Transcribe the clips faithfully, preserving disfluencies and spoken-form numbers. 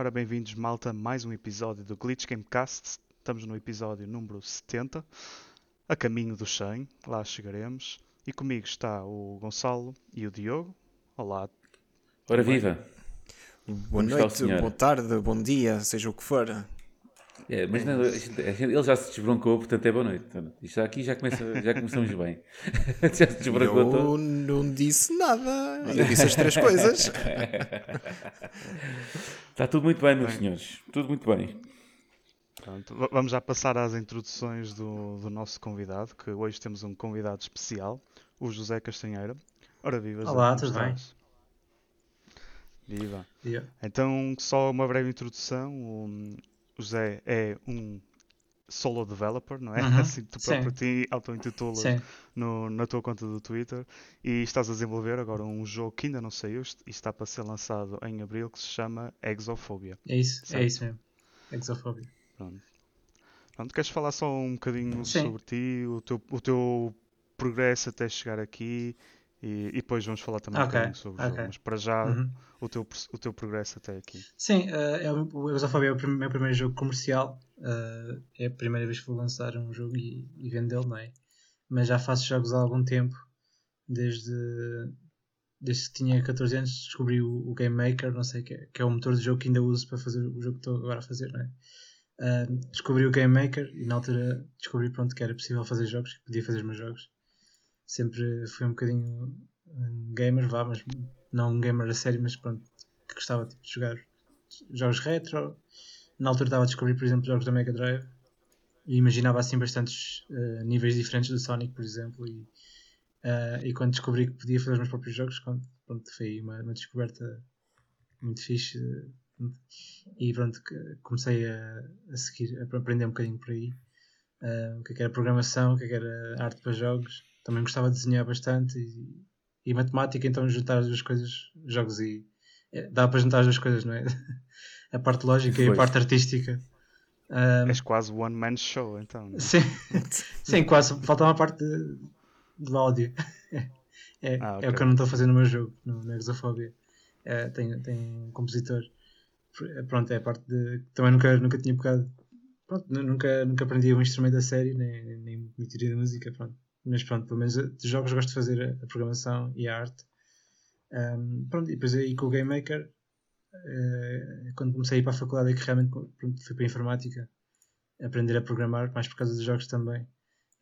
Ora, bem-vindos, malta, mais um episódio do Glitch Gamecast. Estamos no episódio número setenta, a caminho do cem, lá chegaremos. E comigo está o Gonçalo e o Diogo. Olá. Ora, viva. Boa noite, boa tarde, bom dia, seja o que for. É, mas não, ele já se desbroncou, portanto é boa noite. Isto aqui já, começa, já começamos bem. Já se desbroncou eu todo. Não disse nada. Eu disse as três coisas. Está tudo muito bem, meus bem. senhores. Tudo muito bem. Pronto, vamos já passar às introduções do, do nosso convidado, que hoje temos um convidado especial, o José Castanheira. Ora viva, José. Olá, tudo bem? Viva. Yeah. Então, só uma breve introdução. Um, O Zé é um solo developer, não é? Uhum. Assim, tu próprio te auto-intitulas na tua conta do Twitter e estás a desenvolver agora um jogo que ainda não saiu e está para ser lançado em abril, que se chama Exophobia. É isso, certo? É isso mesmo. Exophobia. Pronto. Pronto, queres falar só um bocadinho Sim. sobre ti, o teu, o teu progresso até chegar aqui e, e depois vamos falar também okay. um bocadinho sobre o okay. jogo, mas para já... Uhum. O teu, o teu progresso até aqui. Sim, uh, é, o Exophobia é o meu primeiro jogo comercial. Uh, é a primeira vez que vou lançar um jogo e, e vendê-lo, não é? Mas já faço jogos há algum tempo. Desde, desde que tinha catorze anos descobri o, o Game Maker, não sei, que, é, que é o motor de jogo que ainda uso para fazer o jogo que estou agora a fazer, não é? Uh, descobri o Game Maker e na altura descobri pronto, que era possível fazer jogos, que podia fazer os meus jogos. Sempre fui um bocadinho gamer, vá, mas... não um gamer a sério, mas pronto, que gostava tipo, de jogar jogos retro. Na altura estava a descobrir, por exemplo, jogos da Mega Drive e imaginava assim bastantes uh, níveis diferentes do Sonic, por exemplo, e, uh, e quando descobri que podia fazer os meus próprios jogos, quando, pronto, foi uma, uma descoberta muito fixe uh, e pronto, comecei a, a seguir, a aprender um bocadinho por aí uh, o que é que era programação, o que é que era arte para jogos. Também gostava de desenhar bastante e E matemática, então juntar as duas coisas, jogos e... É, dá para juntar as duas coisas, não é? A parte lógica e, e a parte artística. Um... És quase one man show, então. Sim, sim, quase. Faltava a parte de, de áudio. É, ah, okay. é o que eu não estou a fazer no meu jogo, no Exophobia. É, tem, tem um compositor. Pronto, é a parte de... Também nunca, nunca tinha bocado... Pronto, nunca, nunca aprendi um instrumento a sério, nem, nem me tirei da música, pronto. Mas pronto, pelo menos de jogos gosto de fazer a programação e a arte. Um, pronto, e depois aí com o Game Maker, uh, quando comecei a ir para a faculdade, é que realmente pronto, fui para a informática, aprender a programar, mais por causa dos jogos também,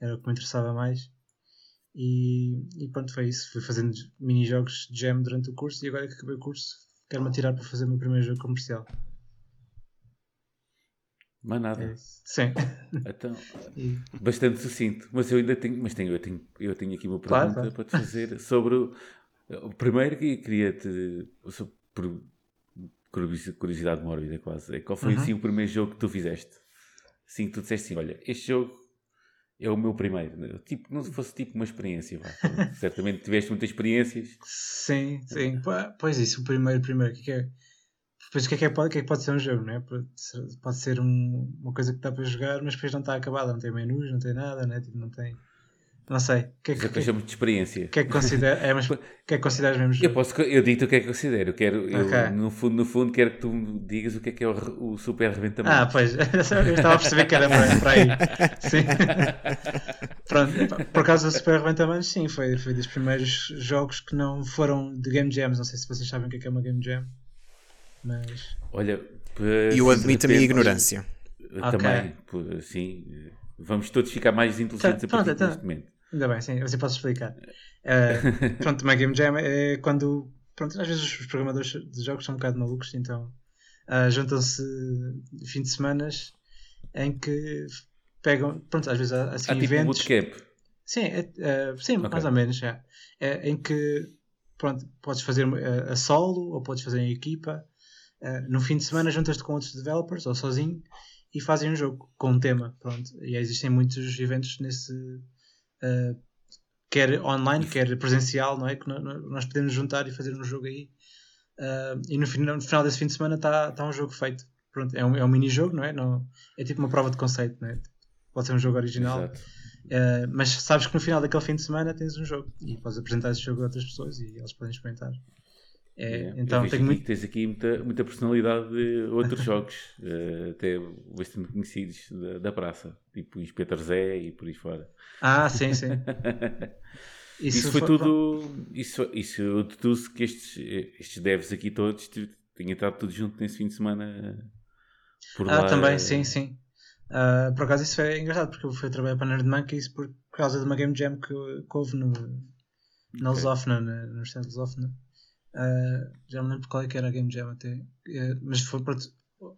era o que me interessava mais. E, e pronto, foi isso. Fui fazendo mini-jogos de jam durante o curso e agora que acabei o curso, quero-me atirar para fazer o meu primeiro jogo comercial. Mais nada. É, sim. Então, bastante sucinto. Mas eu ainda tenho, mas tenho, eu tenho, eu tenho aqui uma pergunta claro, para te fazer sobre o, o primeiro que queria-te, por curiosidade mórbida quase, qual foi uhum. assim, o primeiro jogo que tu fizeste? Assim que tu disseste assim, olha, este jogo é o meu primeiro. Tipo, não fosse tipo uma experiência. Certamente tiveste muitas experiências. Sim, sim. Pois isso, o primeiro, primeiro, o que é? Depois o que é que pode, que é que pode ser um jogo, não é? Pode ser um, uma coisa que dá para jogar, mas depois não está acabada, não tem menus, não tem nada, não é? Tipo, não tem... Não sei. O que é que, que, que, que, de experiência. O que é que consideras é, é considera mesmo jogo? Eu, posso, eu digo-te o que é que considero. Eu quero, okay. eu, no, fundo, no fundo quero que tu me digas o que é que é o, o super reventamento. Ah, pois. Eu estava a perceber que era para aí. Sim. Pronto. Por acaso do super reventamento, sim, foi, foi dos primeiros jogos que não foram de Game Jams. Não sei se vocês sabem o que é, que é uma Game Jam. Mas... Olha, eu admito a minha ignorância. Okay. Também, sim. Vamos todos ficar mais inteligentes tá, a partir deste tá, tá. momento. Ainda bem, sim, assim posso explicar. Uh, pronto, uma Game Jam é quando... Pronto, às vezes os programadores de jogos são um bocado malucos, então uh, juntam-se fim de semanas em que pegam... Pronto, às vezes há assim, ah, tipo eventos... tipo um bootcamp. Sim, uh, sim okay. mais ou menos, já. É, em que, pronto, podes fazer a solo ou podes fazer em equipa. Uh, no fim de semana juntas-te com outros developers ou sozinho e fazem um jogo com um tema, pronto, e existem muitos eventos nesse uh, quer online, quer presencial, não é? Que nós podemos juntar e fazer um jogo aí uh, e no final, no final desse fim de semana está tá um jogo feito, pronto, é um, é um mini-jogo, não é? Não, é tipo uma prova de conceito, não é? Pode ser um jogo original uh, mas sabes que no final daquele fim de semana tens um jogo e podes apresentar esse jogo a outras pessoas e elas podem experimentar. É, então tenho aqui, muito... Tens aqui muita, muita personalidade de outros jogos, uh, até bastante conhecidos da, da praça, tipo Inspetor Zé e por aí fora. Ah, sim, sim. Isso, isso foi, foi tudo. Isso, isso, eu deduzo que estes, estes devs aqui todos tinham estado tudo junto nesse fim de semana. Por ah, lá... também, sim, sim. Uh, por acaso isso foi engraçado, porque eu fui trabalhar para a Nerd Monkeys por causa de uma game jam que, que houve no, na Lusófona, na Universidade de Lusófona. Uh, já não lembro qual é que era a game jam até, uh, mas foi para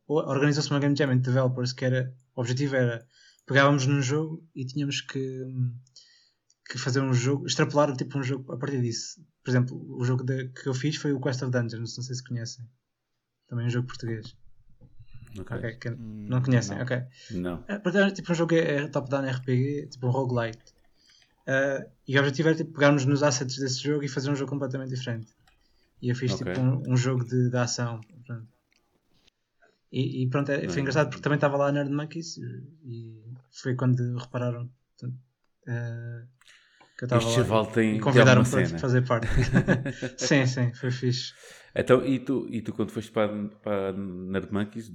organizou-se uma game jam entre developers que era, o objetivo era, pegávamos num jogo e tínhamos que, que fazer um jogo, extrapolar tipo um jogo a partir disso. Por exemplo, o jogo de, que eu fiz foi o Quest of Dungeons, não sei se conhecem, também é um jogo português. Okay. Okay, que não conhecem, não. Ok. Não. É, tipo um jogo é, é top-down R P G, tipo um roguelite, uh, e o objetivo era tipo, pegarmos nos assets desse jogo e fazer um jogo completamente diferente. E eu fiz okay. tipo um, um jogo de, de ação. Pronto. E, e pronto, é, foi engraçado porque também estava lá a Nerd Monkeys e foi quando repararam portanto, uh, que eu estava lá. Chaval tem, e convidaram-me para cena. Fazer parte. Sim, sim, foi fixe. Então, e tu, e tu quando foste para, para a Nerd Monkeys,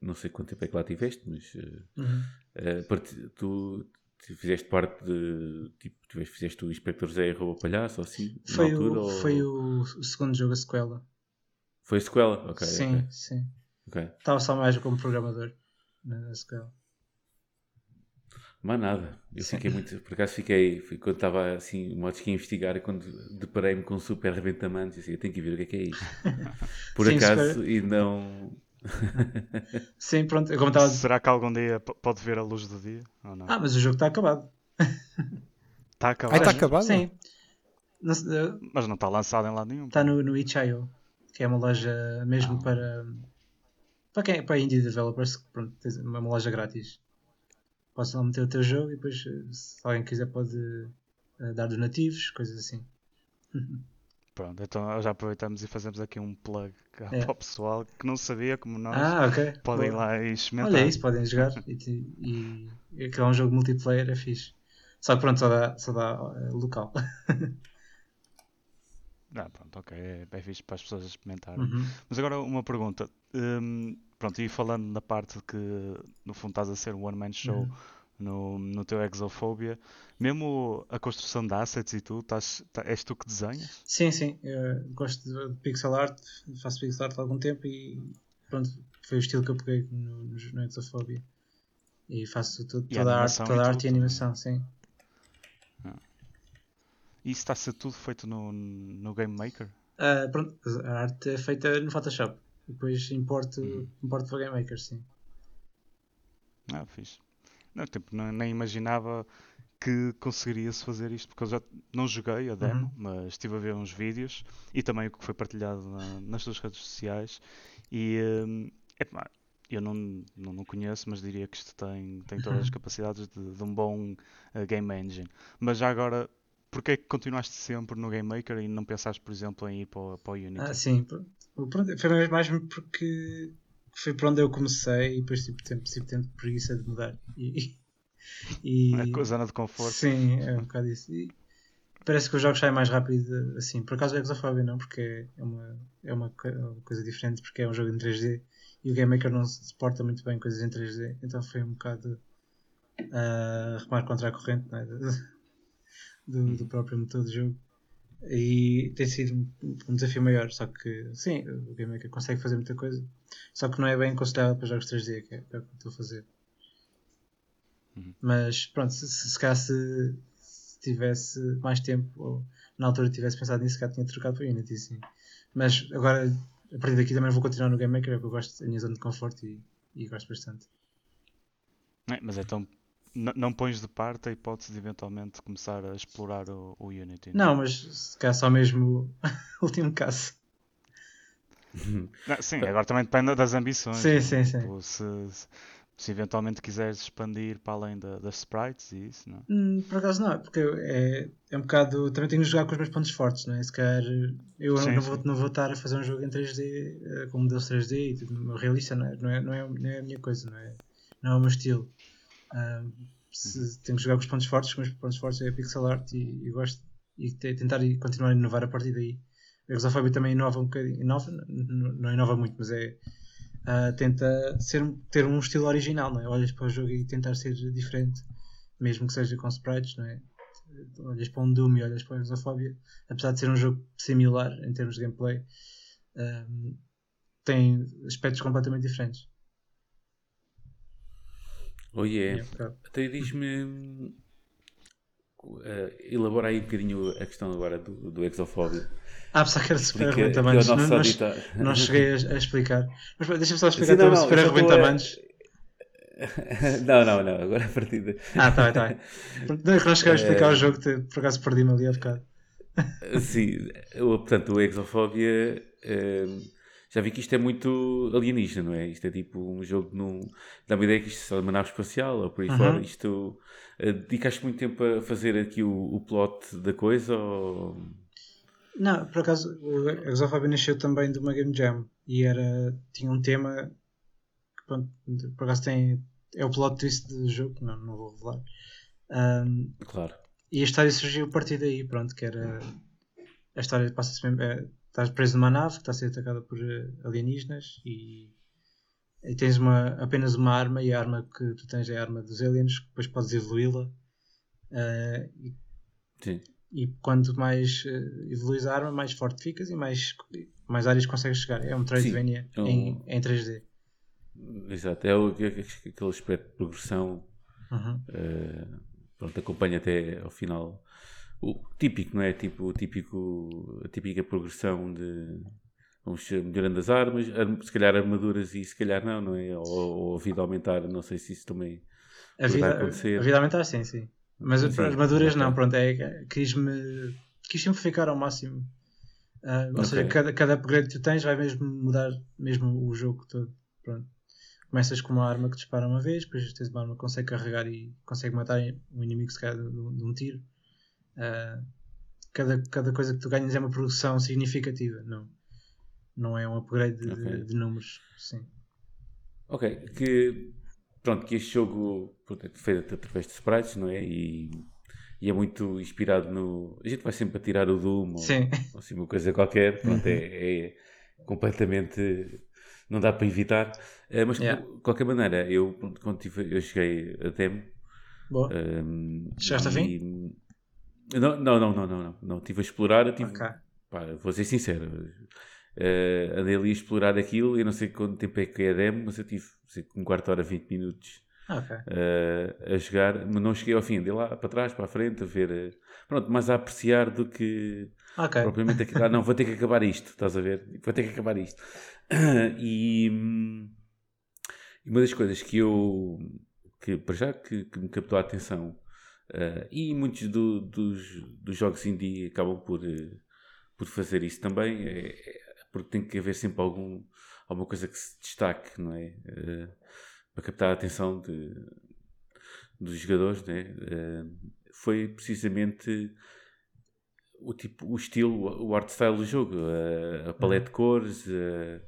não sei quanto tempo é que lá tiveste, mas uhum. uh, part, tu. Fizeste parte de. Tipo, fizeste o Inspetor Zé e Rouba Palhaço ou assim? Foi, na altura, o, ou... foi o, o segundo jogo, a sequela. Foi a sequela? Ok. Sim, okay. sim. Okay. Estava só mais como programador na sequela. Mas nada. Eu sim. fiquei muito. Por acaso fiquei. Quando estava assim, modos que ia investigar, e quando deparei-me com um super arrebentamantes, assim, eu tenho que ver o que é que é isto. Por sim, acaso, super... e não. Sim, pronto. Como tava... Será que algum dia pode ver a luz do dia? Ou não? Ah, mas o jogo está acabado. Está acabado? Está acabado? Sim. Não, mas não está lançado em lado nenhum. Está no, no Itch ponto i o, que é uma loja mesmo ah. para para, quem, para indie developers, pronto, uma loja grátis. Podes lá meter o teu jogo e depois, se alguém quiser, pode dar donativos, coisas assim. Pronto, então já aproveitamos e fazemos aqui um plug é. para o pessoal que não sabia como nós ah, okay. podem Boa. lá e experimentar. Olha isso, podem jogar e, e, e aquele é um jogo multiplayer, é fixe. Só que pronto, só dá, só dá uh, local. Ah, pronto, ok, é bem fixe para as pessoas experimentarem. Uhum. Mas agora uma pergunta, um, pronto, e falando da parte que no fundo estás a ser um one-man show, uhum. No, no teu Exophobia, mesmo a construção de assets e tu, estás, és tu que desenhas? Sim, sim, eu gosto de pixel art, faço pixel art há algum tempo e pronto, foi o estilo que eu peguei no, no Exophobia e faço tudo, toda e a, a arte, toda e, arte tudo, e animação, né? Sim. Ah. Isso está a ser tudo feito no, no Game Maker? Ah, pronto, a arte é feita no Photoshop e depois importo, hum. importo para o Game Maker, sim. Ah, fixe. Não, tipo, não, nem imaginava que conseguiria-se fazer isto, porque eu já não joguei a demo, uhum. mas estive a ver uns vídeos e também o que foi partilhado na, nas tuas redes sociais e é, eu não, não, não conheço, mas diria que isto tem, tem todas as capacidades de, de um bom uh, game engine. Mas já agora, porquê é que continuaste sempre no Game Maker e não pensaste, por exemplo, em ir para o, para o Unity? Ah, sim, pronto, foi mais porque... Foi por onde eu comecei e depois tive tempo, tive tempo de preguiça de mudar. E, e, é a zona de conforto. Sim, é um bocado isso. E parece que os jogos saem mais rápido assim. Por acaso o Exophobia não, porque é uma, é uma coisa diferente, porque é um jogo em três D e o Game Maker não se suporta muito bem coisas em três D. Então foi um bocado uh, remar contra a corrente, não é? do, do próprio motor do jogo. E tem sido um desafio maior, só que sim, o Game Maker consegue fazer muita coisa, só que não é bem aconselhável para jogos três D, que é o que eu estou a fazer. Uhum. Mas pronto, se, se, se, se tivesse mais tempo, ou na altura tivesse pensado nisso, se calhar tinha trocado para o Unity, sim. Mas agora, a partir daqui também vou continuar no Game Maker, porque eu gosto da minha zona de conforto e, e gosto bastante. É, mas é tão... Não, não pões de parte a hipótese de eventualmente começar a explorar o, o Unity? Não, não, mas se calhar só mesmo o último caso. Não, sim, agora também depende das ambições. Sim, né? Sim, tipo, sim. Se, se eventualmente quiseres expandir para além da, das sprites e isso, não? Hum, por acaso não, porque é, é um bocado... Também tenho de jogar com os meus pontos fortes, não é? Se calhar eu sim, não, sim. Vou, não vou estar a fazer um jogo em três D, com modelos três D e tudo realista, não é? Não é, não é, não é a minha coisa, não é, não é o meu estilo. Uh, se, tenho que jogar com os pontos fortes, mas os pontos fortes é pixel art e, e gosto e tentar continuar a inovar a partir daí. A Exophobia também inova um bocadinho. Inova? Não inova muito, mas é... Uh, tenta ser, ter um estilo original, não é? Olhas para o jogo e tentar ser diferente, mesmo que seja com sprites, não é? Olhas para um Doom e olhas para a Exophobia, apesar de ser um jogo similar em termos de gameplay, um, tem aspectos completamente diferentes. Oh yeah, yeah. Até diz-me, uh, elabora aí um bocadinho a questão agora do, do Exophobia. Ah, pensava que era Super Arrebentamentos. Não, não, não cheguei a, a explicar. Mas deixa-me só explicar também Super Arrebentamentos. Não, não, não. Agora a partir de... Ah, tá, tá. Não, não cheguei a explicar é... o jogo, te, por acaso perdi-me ali a bocado. Sim, portanto, o Exophobia... Um... Já vi que isto é muito alienígena, não é? Isto é tipo um jogo num... Dá-me ideia que isto é só uma nave espacial ou por aí uhum. fora. Isto... Dedicaste muito tempo a fazer aqui o, o plot da coisa ou... Não, por acaso, o Exophobia nasceu também de uma Game Jam. E era... Tinha um tema... Que, pronto, por acaso tem... É o plot twist do jogo, não, não vou revelar. Um, claro. E a história surgiu a partir daí, pronto, que era... A história passa-se mesmo... É, estás preso numa nave que está a ser atacada por alienígenas e, e tens uma, apenas uma arma, e a arma que tu tens é a arma dos aliens, que depois podes evoluí-la. Uh, e, Sim. E quanto mais uh, evoluís a arma, mais forte ficas e mais, mais áreas consegues chegar. É um Metroidvania um... em, em três D. Exato, é, o, é aquele aspecto de progressão. Uhum. Uh, pronto, acompanha até ao final. O típico, não é? Tipo, o típico, a típica progressão de vamos melhorando as armas, se calhar armaduras e se calhar não, não é? Ou, ou a vida aumentar, não sei se isso também a vida, vai acontecer. A vida aumentar, sim, sim. Mas sim, armaduras sim. Não, pronto, é, quis-me, quis simplificar ao máximo. Uh, ou okay. seja, cada, cada upgrade que tu tens vai mesmo mudar mesmo o jogo todo. Pronto. Começas com uma arma que dispara uma vez, depois tens uma arma que consegue carregar e consegue matar um inimigo se calhar de, de um tiro. Uh, cada, cada coisa que tu ganhas é uma produção significativa, não, não é um upgrade de, okay. de, de números. Sim. Ok, que pronto, que este jogo é feito através de sprites, não é? E, e é muito inspirado no... A gente vai sempre tirar o Doom ou, ou assim, uma coisa qualquer, pronto, é, é completamente... não dá para evitar, uh, mas yeah. de qualquer maneira, eu, quando tive, eu cheguei a demo. Boa. Um, chegaste a fim? Não, não, não, não, não, não. Estive a explorar, tive, okay. pá, vou ser sincero, uh, andei ali a explorar aquilo, eu não sei quanto tempo é que é a demo, mas eu tive sei, um quarto de hora, vinte minutos okay. uh, a jogar, mas não cheguei ao fim, andei lá para trás, para a frente, a ver, uh, pronto, mais a apreciar do que okay. propriamente aquilo, ah, não, vou ter que acabar isto, estás a ver, vou ter que acabar isto. E uma das coisas que eu, que para já, que, que me captou a atenção, Uh, e muitos do, dos, dos jogos indie acabam por, uh, por fazer isso também, é, é, porque tem que haver sempre algum, alguma coisa que se destaque, não é? Uh, para captar a atenção de, dos jogadores, não é? Uh, foi precisamente o, tipo, o estilo, o art style do jogo, a, a paleta uhum. de cores, uh,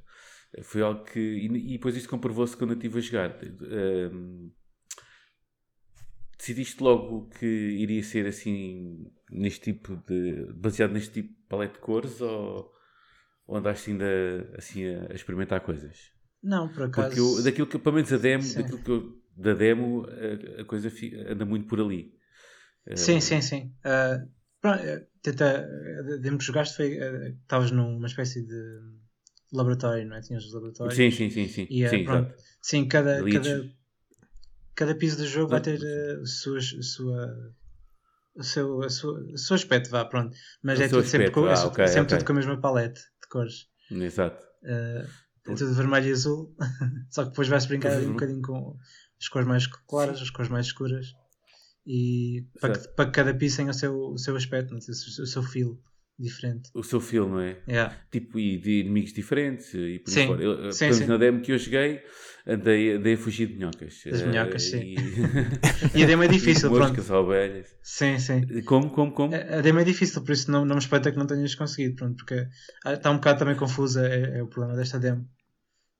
foi algo que... E, e depois isso comprovou-se quando eu estive a jogar. Uh, Decidiste logo que iria ser assim, neste tipo de... baseado neste tipo de paleta de cores, ou, ou andaste ainda assim a, a experimentar coisas? Não, por acaso... Porque eu, daquilo que, pelo menos a demo, daquilo que eu, da demo, a, a coisa anda muito por ali. Sim, uh, sim, sim. Uh, pronto, tenta, a demo que jogaste foi... Uh, estavas numa espécie de laboratório, não é? Tinhas os laboratórios. Sim, sim, sim. Sim, e, uh, sim, pronto, sim cada... Cada piso do jogo vai ter uh, suas, sua, seu, a sua, o seu aspecto, vá, pronto. Mas o é tudo aspecto, sempre, com, ah, okay, sempre okay. tudo com a mesma paleta de cores. Exato. Uh, é tudo vermelho e azul, só que depois vais brincar uhum. um bocadinho com as cores mais claras, as cores mais escuras. E para, que, para que cada piso tenha o seu, o seu aspecto, não é? O seu feel diferente. O seu feel, não é? Yeah. Tipo, e de inimigos diferentes e por aí fora. Eu, sim, sim. Na demo que eu cheguei... Andei, andei a fugir de minhocas. Das minhocas, uh, sim. E, e a demo é difícil, pronto. Moscas, ovelhas. Sim, sim. Como, como, como? A demo é difícil, por isso não, não me espanta que não tenhas conseguido, pronto, porque está um bocado também confusa, é, é o problema desta demo.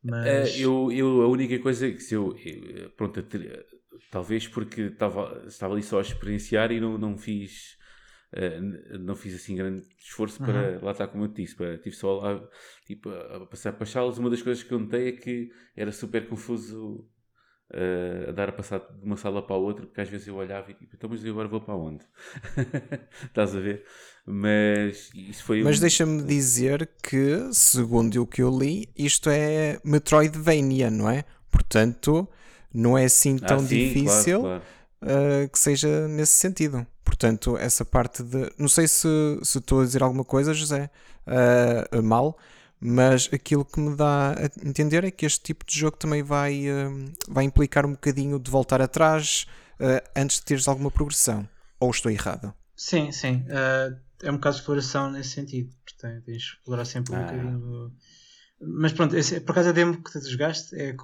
Mas... Uh, eu, eu, a única coisa que se eu... eu pronto, ter, talvez porque estava, estava ali só a experienciar e não, não fiz Uh, não fiz assim grande esforço para, uhum. lá está, como eu te disse, para, tive só lá, tipo, a passar para as salas. Uma das coisas que eu notei é que era super confuso uh, a dar a passar de uma sala para a outra, porque às vezes eu olhava e tipo, então mas eu agora vou para onde? Estás a ver? Mas isso foi... Mas um... deixa-me dizer que, segundo o que eu li, isto é Metroidvania, não é? Portanto, não é assim tão ah, sim, difícil claro, claro. Uh, que seja nesse sentido. Portanto, essa parte de... Não sei se, se estou a dizer alguma coisa, José, uh, mal, mas aquilo que me dá a entender é que este tipo de jogo também vai, uh, vai implicar um bocadinho de voltar atrás uh, antes de teres alguma progressão. Ou estou errado? Sim, sim. Uh, é um bocado de exploração nesse sentido. Portanto, tens de explorar sempre um ah. bocadinho... Do... Mas pronto, esse, por causa da demo que tu desgaste, é,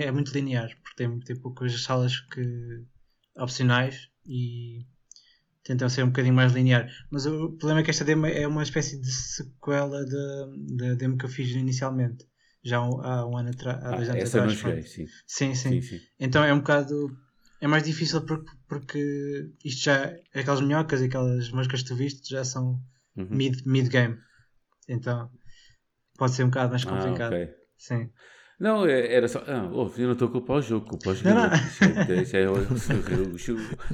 é muito linear, porque tem, tem poucas salas que, opcionais e... tentam ser um bocadinho mais linear. Mas o problema é que esta demo é uma espécie de sequela da de, de demo que eu fiz inicialmente. Já há um ano atrás, há dois ah, anos atrás. Essa não sim. Sim, sim. sim, sim. Então é um bocado... É mais difícil porque, porque isto já... Aquelas minhocas e aquelas moscas que tu viste já são uhum. mid, mid-game. Então pode ser um bocado mais complicado. Ah, okay. Sim. Não, era só... Ah, oh, eu não estou a culpar o jogo, culpa o jogador.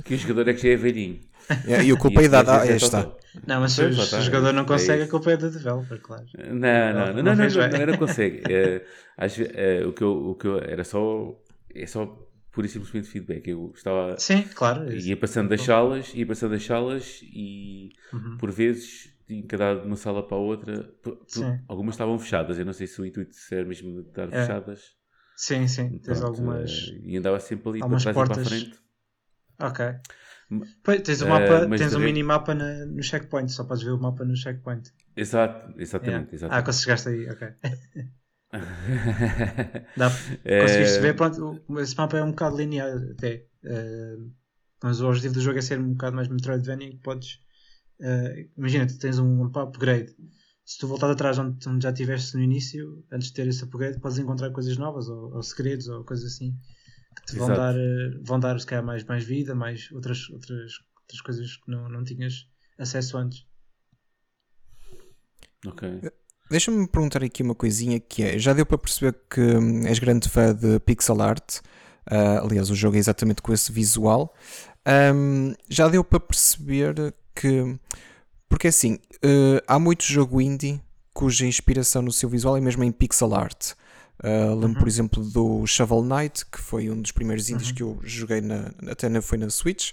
Que o jogador é que já é velhinho. É, e o culpa é a idade. Ah, está. Não, mas se o jogador não consegue, a culpa é do developer, claro. Não, não, não, não, não, não consegue. O que eu... Era só... É só... Pura e simplesmente feedback. Eu estava... Sim, claro. Ia passando das salas, ia passando das salas e, por vezes... encadado de uma sala para a outra. Sim. Algumas estavam fechadas, eu não sei se o intuito era mesmo de estar é. fechadas. Sim, sim, pronto, tens algumas... E andava sempre ali para trás portas. E para a frente. Ok. Pois, tens um, mapa, uh, tens um minimapa na, no checkpoint, só podes ver o mapa no checkpoint. Exato, exatamente. Yeah. exatamente. Ah, conseguiste aí, ok. Dá, conseguiste uh, ver, pronto, esse mapa é um bocado linear até. Uh, mas o objetivo do jogo é ser um bocado mais Metroidvania, que podes... Uh, imagina, tu tens um upgrade. Se tu voltares atrás onde, onde já estiveste no início, antes de ter esse upgrade, podes encontrar coisas novas ou, ou segredos ou coisas assim que te vão dar, uh, vão dar se calhar mais, mais vida, mais outras, outras, outras coisas que não, não tinhas acesso antes. Ok. Deixa-me perguntar aqui uma coisinha que é, já deu para perceber que és grande fã de pixel art. Uh, aliás, o jogo é exatamente com esse visual. Um, já deu para perceber que, porque assim, uh, há muito jogo indie cuja inspiração no seu visual é mesmo em pixel art. Uh, lembro, uhum. por exemplo, do Shovel Knight, que foi um dos primeiros indies uhum. que eu joguei, na, até na, foi na Switch.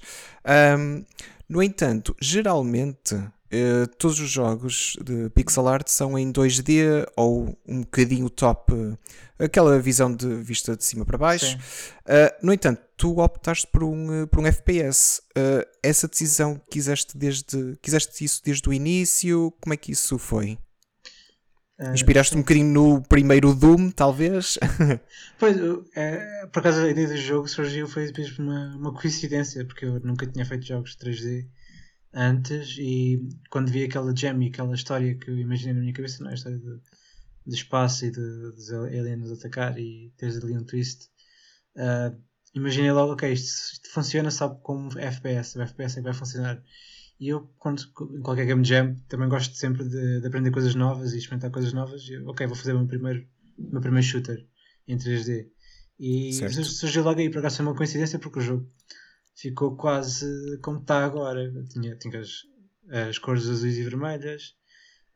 Um, no entanto, geralmente, uh, todos os jogos de pixel art são em dois D ou um bocadinho top, uh, aquela visão de vista de cima para baixo. Uh, no entanto, tu optaste por um, por um F P S. Uh, essa decisão quiseste, desde, quiseste isso desde o início? Como é que isso foi? Uh, Inspiraste um bocadinho no primeiro Doom, talvez? Pois, é, por acaso a ideia do jogo surgiu, foi mesmo uma, uma coincidência, porque eu nunca tinha feito jogos três D antes, e quando vi aquela jam e aquela história que eu imaginei na minha cabeça, não é? A história de, de espaço e dos aliens atacar e teres ali um twist... Uh, imaginei logo, ok, isto, isto funciona, sabe, como F P S, o F P S é que vai funcionar. E eu, quando, em qualquer game jam, também gosto sempre de, de aprender coisas novas e experimentar coisas novas. Eu, ok, vou fazer o meu primeiro, meu primeiro shooter em três D. E certo. Surgiu logo aí, por acaso foi uma coincidência, porque o jogo ficou quase como está agora. Tinha, tinha as, as cores azuis e vermelhas,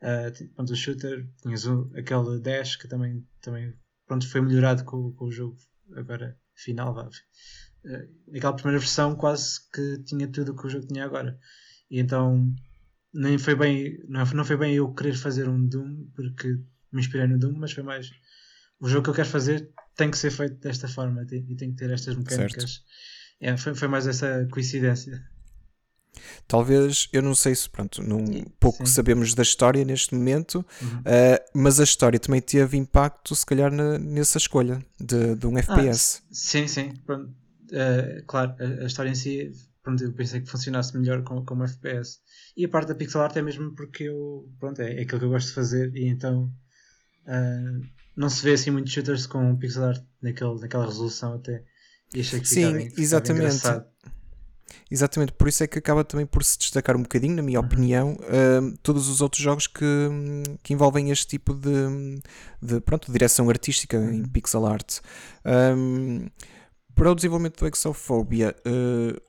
uh, tinha, pronto, o shooter, tinhas um, aquele dash que também, também pronto, foi melhorado com, com o jogo agora. Final, vá. Uh, aquela primeira versão quase que tinha tudo o que o jogo tinha agora. E então nem foi bem, não, não foi bem eu querer fazer um Doom, porque me inspirei no Doom, mas foi mais o jogo que eu quero fazer tem que ser feito desta forma tem, e tem que ter estas mecânicas. É, foi, foi mais essa coincidência. Talvez, eu não sei se, pronto, num pouco Sim. sabemos da história neste momento, uhum. uh, mas a história também teve impacto, se calhar, na, nessa escolha de, de um F P S. Ah, sim, sim, pronto, uh, claro, a, a história em si, pronto, eu pensei que funcionasse melhor como, como F P S. E a parte da pixel art é mesmo porque eu, pronto, é, é aquilo que eu gosto de fazer, e então uh, não se vê assim muitos shooters com pixel art naquele, naquela resolução até. E achei que sim, ficava, exatamente. Ficava engraçado. Exatamente, por isso é que acaba também por se destacar um bocadinho, na minha opinião, uh, todos os outros jogos que, que envolvem este tipo de, de pronto, direção artística em pixel art. Um, para o desenvolvimento do Exophobia, uh,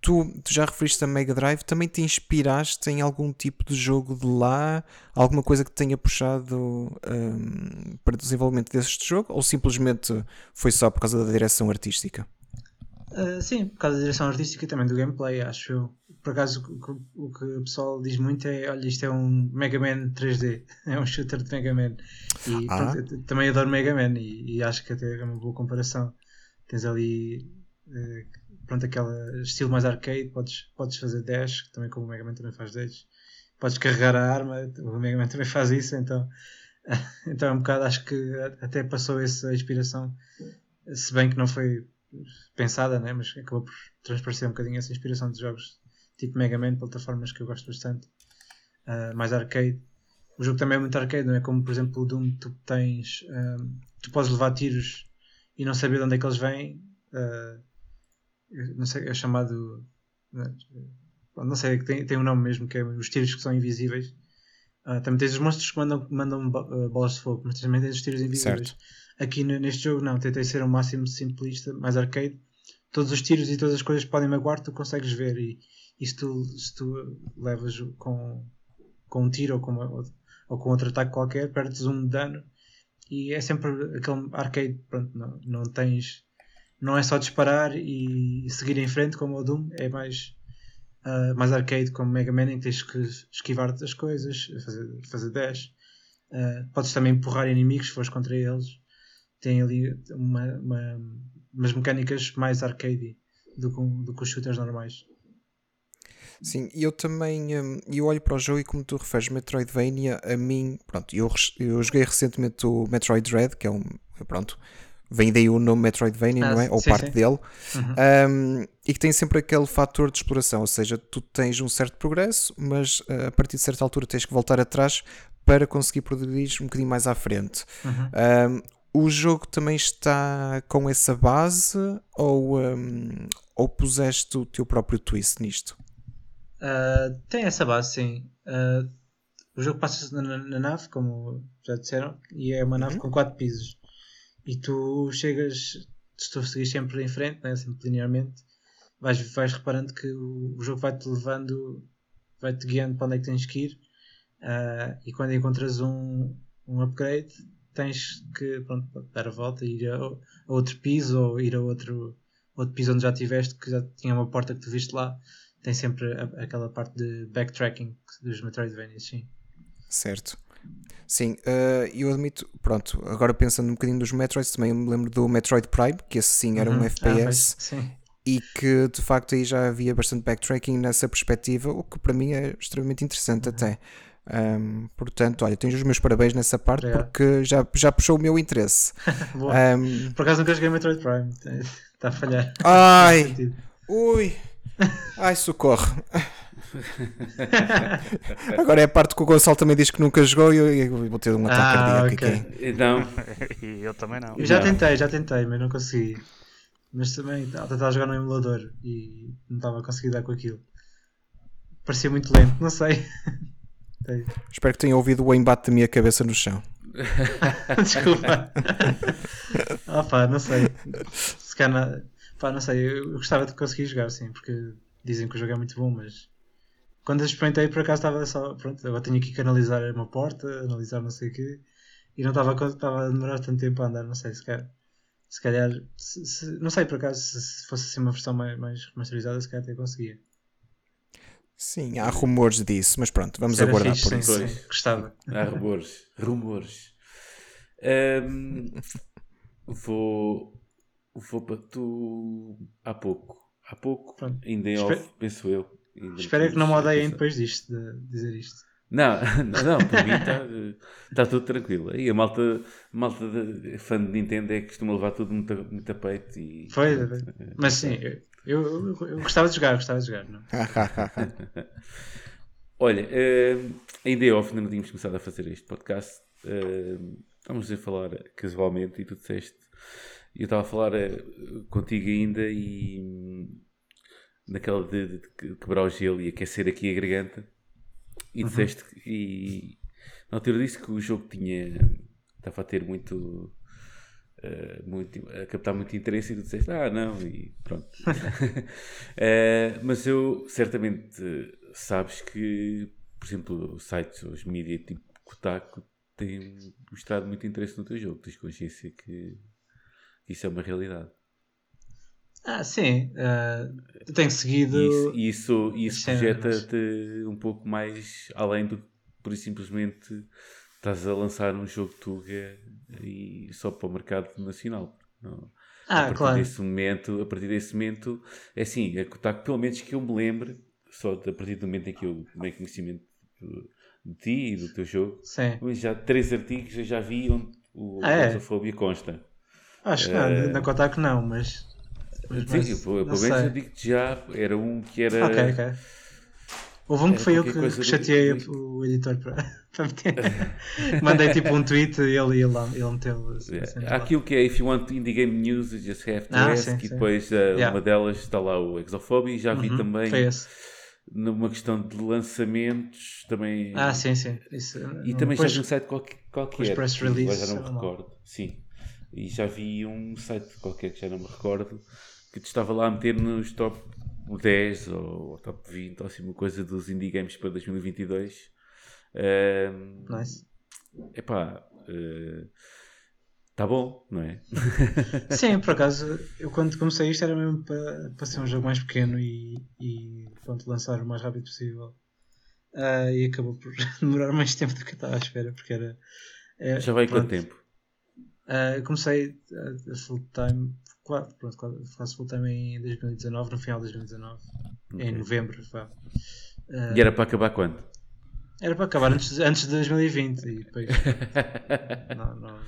tu, tu já referiste a Mega Drive, também te inspiraste em algum tipo de jogo de lá? Alguma coisa que tenha puxado um, para o desenvolvimento deste jogo? Ou simplesmente foi só por causa da direção artística? Uh, sim, por causa da direção artística e também do gameplay, acho eu. Por acaso, o que, o que o pessoal diz muito é: olha, isto é um Mega Man três D, é um shooter de Mega Man. E ah. pronto, eu também adoro Mega Man e, e acho que até é uma boa comparação. Tens ali, uh, pronto, aquele estilo mais arcade, podes, podes fazer dash, que também como o Mega Man também faz dash. Podes carregar a arma, o Mega Man também faz isso, então, então é um bocado, acho que até passou essa inspiração, se bem que não foi pensada, né? Mas acabou por transparecer um bocadinho essa inspiração de jogos tipo Mega Man, plataformas que eu gosto bastante, uh, mais arcade. O jogo também é muito arcade, não é? Como por exemplo o Doom, tu tens uh, tu podes levar tiros e não saber de onde é que eles vêm, uh, não sei, é chamado, não sei, tem, tem um nome mesmo, que é os tiros que são invisíveis. Uh, também tens os monstros que mandam, mandam bolas de fogo, mas também tens os tiros invisíveis. Certo. Aqui neste jogo não, tentei ser o máximo simplista, mais arcade. Todos os tiros e todas as coisas que podem magoar, tu consegues ver. E, e se, tu, se tu levas com, com um tiro ou com, uma, ou, ou com outro ataque qualquer, perdes um de dano. E é sempre aquele arcade, pronto, não, não tens... Não é só disparar e seguir em frente como o Doom, é mais, uh, mais arcade como Mega Man, em que tens que esquivar-te das coisas, fazer, fazer dash. Uh, podes também empurrar inimigos se fores contra eles. Tem ali uma, uma, umas mecânicas mais arcade do que, do que os shooters normais. Sim, e eu também eu olho para o jogo e, como tu referes, Metroidvania, a mim, pronto, eu, eu joguei recentemente o Metroid Dread, que é um, pronto, vem daí o nome Metroidvania, ah, não é? Ou sim, parte sim. dele. Uhum. Um, e que tem sempre aquele fator de exploração, ou seja, tu tens um certo progresso, mas a partir de certa altura tens que voltar atrás para conseguir progredir um bocadinho mais à frente. Uhum. Um, O jogo também está com essa base ou, um, ou puseste o teu próprio twist nisto? Uh, tem essa base, sim. Uh, o jogo passa-se na, na nave, como já disseram, e é uma nave uhum. com quatro pisos. E tu chegas, se tu seguires sempre em frente, né, sempre linearmente, vais, vais reparando que o, o jogo vai-te levando, vai-te guiando para onde é que tens que ir. Uh, e quando encontras um, um upgrade, tens que, pronto, dar a volta e ir a, a outro piso, ou ir a outro, outro piso onde já estiveste, que já tinha uma porta que tu viste lá. Tem sempre a, aquela parte de backtracking dos Metroidvanias, sim. Certo. Sim, uh, eu admito, pronto, agora pensando um bocadinho dos Metroids, também me lembro do Metroid Prime, que esse sim era uhum. um F P S. Ah, mas, e que de facto aí já havia bastante backtracking nessa perspectiva, o que para mim é extremamente interessante uhum. até. Um, portanto, olha, tens os meus parabéns nessa parte, yeah. porque já, já puxou o meu interesse. um, Por acaso nunca joguei Metroid Prime, está a falhar. Ai, ui, ai, socorro. Agora é a parte que o Gonçalo também diz que nunca jogou e eu, eu vou ter um ataque ah, cardíaco okay. aqui. Não. Eu também não. Eu já não. tentei, já tentei, mas não consegui. Mas também tentava jogar no emulador e não estava a conseguir dar com aquilo. Parecia muito lento, não sei. Tem. Espero que tenham ouvido o embate da minha cabeça no chão. Desculpa. Ah pá, não sei. Se calhar, pá, não sei. Eu gostava de conseguir jogar, sim, porque dizem que o jogo é muito bom, mas quando eu experimentei, por acaso estava só, pronto, agora tenho aqui que analisar uma porta, analisar não sei o quê, e não estava, estava a demorar tanto tempo a andar, não sei, se calhar, se calhar se, se, não sei, por acaso, se, se fosse assim uma versão mais, mais remasterizada, se calhar até conseguia. Sim, há rumores disso, mas pronto, vamos Era aguardar fixe, por isso. Pois, gostava. Há rumores. rumores. Um, vou, vou para tu há pouco. Há pouco, pronto. Ainda em Espe... off, penso eu. Espero que não me odeiem depois disto, de dizer isto. Não, não, não, para mim está tá tudo tranquilo. E a malta, malta de, fã de Nintendo é que costuma levar tudo muito, muito a peito. E, Foi, pronto, mas sim, eu, eu, eu gostava de jogar, gostava de jogar. Não? Olha, uh, ainda é off, ainda não tínhamos começado a fazer este podcast. Uh, estamos a falar casualmente e tu disseste. Eu estava a falar uh, contigo ainda e naquela de, de, de quebrar o gelo e aquecer aqui a garganta, e uhum. disseste, e na altura disse que o jogo tinha, estava a ter muito, uh, muito, a captar muito interesse, e tu disseste, ah não, e pronto. uh, mas eu, certamente, sabes que, por exemplo, os sites, os mídia tipo Kotaku, têm mostrado muito interesse no teu jogo, tens consciência que isso é uma realidade? Ah, sim, uh, tenho seguido... E isso, isso, isso projeta-te um pouco mais além do que, por simplesmente, estás a lançar um jogo Tuga e só para o mercado nacional. Não? Ah, a partir claro. Desse momento, a partir desse momento, é assim, a Kotaku, pelo menos que eu me lembre, só a partir do momento em que eu tomei conhecimento de ti e do teu jogo, sim. já três artigos eu já vi onde o ah, é? Exophobia consta. Acho que uh, não, na Kotaku não, mas... Mas, sim, pelo menos eu digo-te já, era um que era... Ok, ok. Houve um que foi eu que, que chateei do... o editor para, para meter. Mandei tipo um tweet e ele, ele, ele meteu... Yeah. Há aquilo que é, if you want indie game news, you just have to ah, ask. Sim, e sim. depois uh, yeah. uma delas está lá o Exophobia. Já vi uhum, também numa questão de lançamentos também... Ah, sim, sim. Isso, e não, também depois, já vi um site qualquer, qualquer os press release, já não me recordo. Mal. Sim. E já vi um site qualquer que já não me recordo, que te estava lá a meter nos top dez ou, ou top vinte ou assim uma coisa dos indie games para dois mil e vinte e dois. Um, nice. Epá, está uh, bom, não é? Sim, por acaso, eu quando comecei isto era mesmo para, para ser um jogo mais pequeno e, e pronto, lançar o mais rápido possível. Uh, e acabou por demorar mais tempo do que eu estava à espera, porque era... É, já vai pronto. Quanto tempo? Uh, eu comecei a, a full time... Claro, pronto, claro, faço full time em dois mil e dezanove, no final de dois mil e dezanove, okay. Em novembro. Uh, e era para acabar quando? Era para acabar antes, antes de dois mil e vinte. E depois, não, não,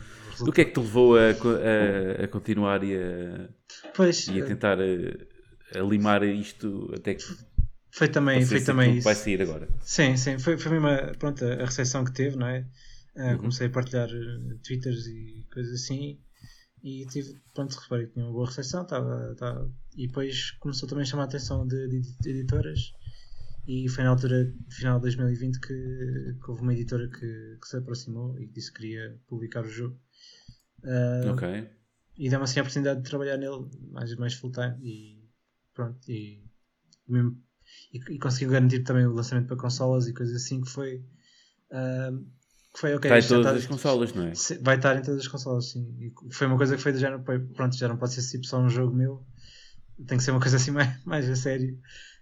não o que é que te levou a, a, a continuar e a, pois, e a tentar a, a limar isto até que foi também, foi também isso. Vai sair agora? Sim, sim, foi, foi mesmo a, pronto, a recepção que teve, não é? Uh, uhum. Comecei a partilhar twitters e coisas assim. E tive, pronto, reparei que tinha uma boa recepção, tava, tava, e depois começou também a chamar a atenção de, de, de editoras, e foi na altura, final de dois mil e vinte, que, que houve uma editora que, que se aproximou e disse que queria publicar o jogo. Uh, ok. E deu-me assim a oportunidade de trabalhar nele, mais, mais full time, e pronto, e, mesmo, e, e conseguiu garantir também o lançamento para consolas e coisas assim, que foi... Uh, Foi, okay, está em todas está... as consolas, não é? Vai estar em todas as consolas, sim. E foi uma coisa que foi do género, pronto, já não pode ser tipo, só um jogo meu, tem que ser uma coisa assim mais, mais a sério.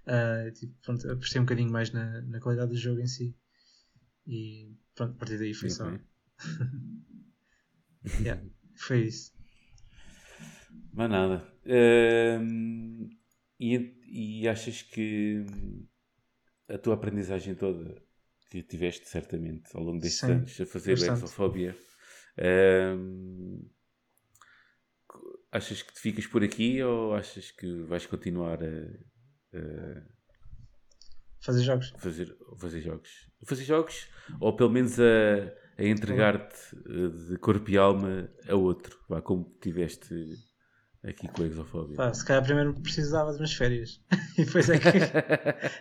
Uh, tipo, pronto, apostei um bocadinho mais na, na qualidade do jogo em si. E pronto, a partir daí foi okay. só. yeah, foi isso. Mas nada. Uh, e, e achas que a tua aprendizagem toda... que tiveste certamente ao longo destes sim, anos a fazer a Exophobia. Um, achas que te ficas por aqui ou achas que vais continuar a, a fazer jogos? Fazer, fazer jogos. Fazer jogos ou pelo menos a, a entregar-te de corpo e alma a outro, vá, como tiveste aqui com a Exophobia. Pá, se calhar primeiro precisava de umas férias e depois é que,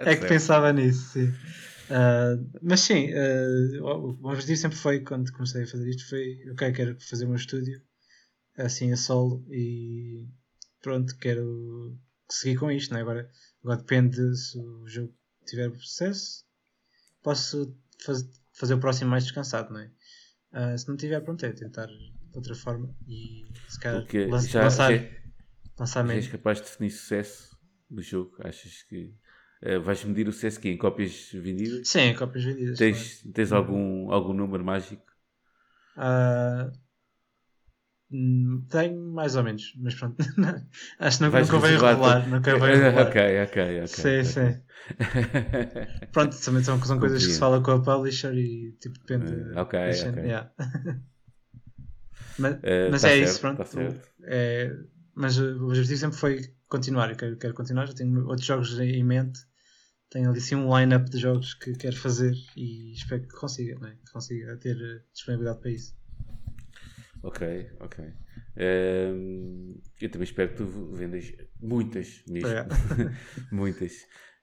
é que pensava nisso, sim. Uh, mas sim, uh, o meu objetivo sempre foi, quando comecei a fazer isto, foi, ok, quero fazer o meu estúdio, assim, a solo, e pronto, quero seguir com isto, não é? Agora, agora depende se o jogo tiver sucesso, posso faz, fazer o próximo mais descansado, não é? Uh, se não tiver, pronto, é tentar de outra forma, e se calhar lançar, lançar, lançar mesmo. És capaz de definir sucesso do jogo, achas que... Uh, vais medir o sucesso aqui em cópias vendidas? Sim, em cópias vendidas. Tens, claro. tens algum, algum número mágico? Uh, tenho mais ou menos, mas pronto. Acho que nunca vai revelar. Nunca vai revelar. Ok, ok, ok. Sim, sim. Pronto, também são, são coisas que se fala com a publisher e tipo depende. Uh, ok, ok. Yeah. mas uh, mas tá é certo, isso, pronto. Tá certo. É, mas o objetivo sempre foi continuar, eu quero, quero continuar, já tenho outros jogos em mente, tenho ali assim um line-up de jogos que quero fazer e espero que consiga, né? Que consiga ter disponibilidade para isso. Ok, ok. Um, eu também espero que tu vendas muitas mesmo. É. Muitas.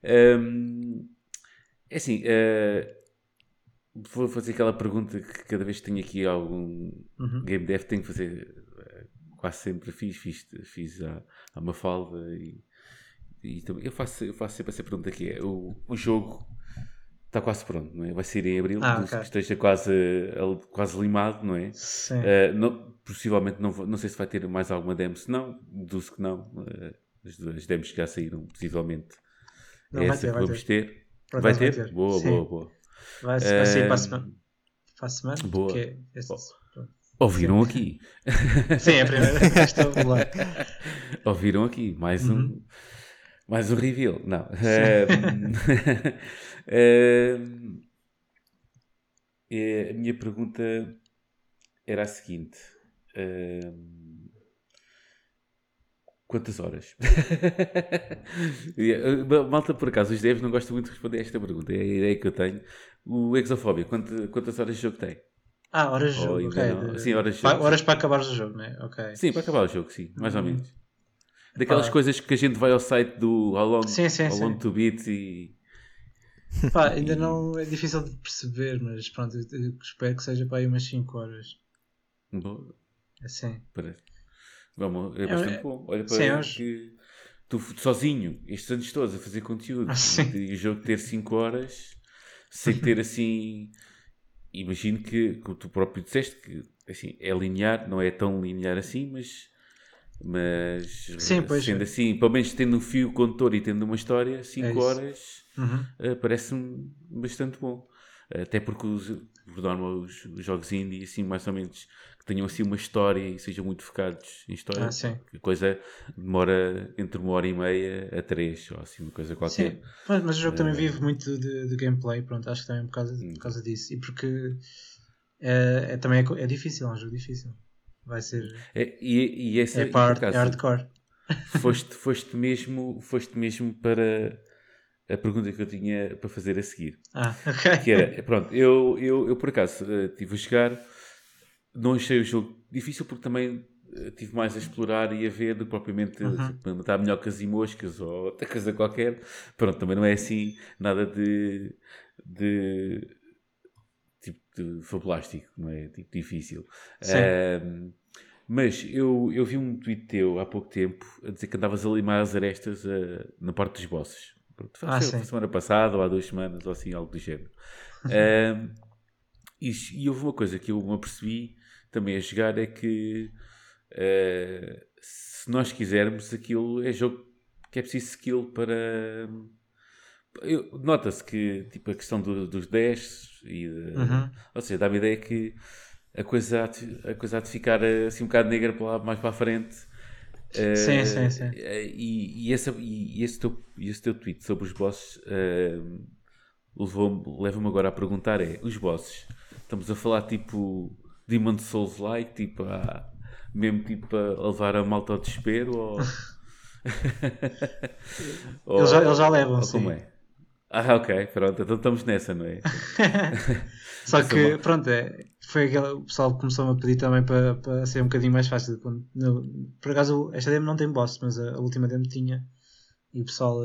Um, é assim, uh, vou fazer aquela pergunta que cada vez que tenho aqui algum uhum. game dev tenho que fazer. Quase sempre fiz, fiz, fiz a, a Mafalda e, e também, eu, faço, eu faço sempre essa pergunta que é, o, o jogo está quase pronto, não é? Vai sair em abril, ah, okay. esteja quase, quase limado, não é? Sim. Uh, não, possivelmente, não, não sei se vai ter mais alguma demo, se não, deduzo que não, uh, as, as demos que já saíram, possivelmente, não, é essa ter, que vamos ter. ter. Vai, vai ter? ter? Boa, Sim. boa, boa. Vai, vai uh, sair para a semana. Para a semana? Boa. Porque este... Ouviram Sim. aqui? Sim, é a primeira vez que estou a falar. Ouviram aqui? Mais um... Uhum. Mais um reveal, não. Uh, uh, a minha pergunta era a seguinte: uh, quantas horas? Malta, por acaso, os devs não gostam muito de responder a esta pergunta, é a ideia que eu tenho. O Exophobia, quantas, quantas horas de jogo tem? Ah, horas de jogo, oh, ok. De... Sim, horas de jogo. Horas para acabar o jogo, não é? Okay. Sim, para acabar o jogo, sim, mais uhum. ou menos. Daquelas Pá. coisas que a gente vai ao site do How Long, sim, sim, how long to Beat e... Pá, ainda e... não... É difícil de perceber, mas pronto, eu, eu espero que seja para aí umas cinco horas. Bom. Assim. Parece. Vamos, é bastante é, bom. Olha para sim, eu acho... que tu sozinho, estes anos todos, a fazer conteúdo, ah, e o jogo ter cinco horas, sem ter assim... Imagino que, que tu próprio disseste que assim, é linear, não é tão linear assim, mas... Mas, Sim, pois sendo é. assim, pelo menos tendo um fio condutor e tendo uma história, cinco horas uhum. uh, parece-me bastante bom. Uh, até porque, os, por norma, os, os jogos indie, assim, mais ou menos, que tenham assim uma história e sejam muito focados em história, ah, a coisa demora entre uma hora e meia a três, ou assim, uma coisa qualquer. Sim. Mas, mas o jogo uh, também vive muito de, de gameplay, pronto, acho que também por causa, por causa disso. E porque é, é, também é, é difícil, é um jogo difícil. Vai ser. É, e, e essa, é, par, caso, é hardcore. Foste, foste, mesmo, foste mesmo para a pergunta que eu tinha para fazer a seguir. Ah, ok. Que era, pronto, eu, eu, eu por acaso estive a jogar, não achei o jogo difícil porque também estive mais a explorar e a ver do que propriamente uhum. matar minhocas e moscas ou outra coisa qualquer. Pronto, também não é assim nada de. de tipo fabulástico, não é? Tipo difícil. Um, mas eu, eu vi um tweet teu há pouco tempo a dizer que andavas a limar as arestas uh, na parte dos bosses. Pronto, foi ah, sei, semana passada ou há duas semanas ou assim, algo do género. Um, e, e houve uma coisa que eu me apercebi também a jogar é que uh, se nós quisermos aquilo é jogo que é preciso skill para... Eu, nota-se que tipo, a questão do, dos dez e de, uhum. ou seja, dá-me a ideia que a coisa há de, a coisa há de ficar assim um bocado negra para lá, mais para a frente. Sim, uh, sim, sim. E, e, essa, e esse, teu, esse teu tweet sobre os bosses uh, levou-me, leva-me agora a perguntar é, os bosses, estamos a falar tipo Demon Souls-like, tipo a, mesmo tipo a levar a malta ao desespero ou... ou eles, já, eles já levam, sim. Como é? Ah, ok, pronto, então estamos nessa, não é? Só que, pronto, é, foi aquela, o pessoal começou-me a pedir também para, para ser um bocadinho mais fácil. No, por acaso, esta demo não tem boss, mas a, a última demo tinha. E o pessoal,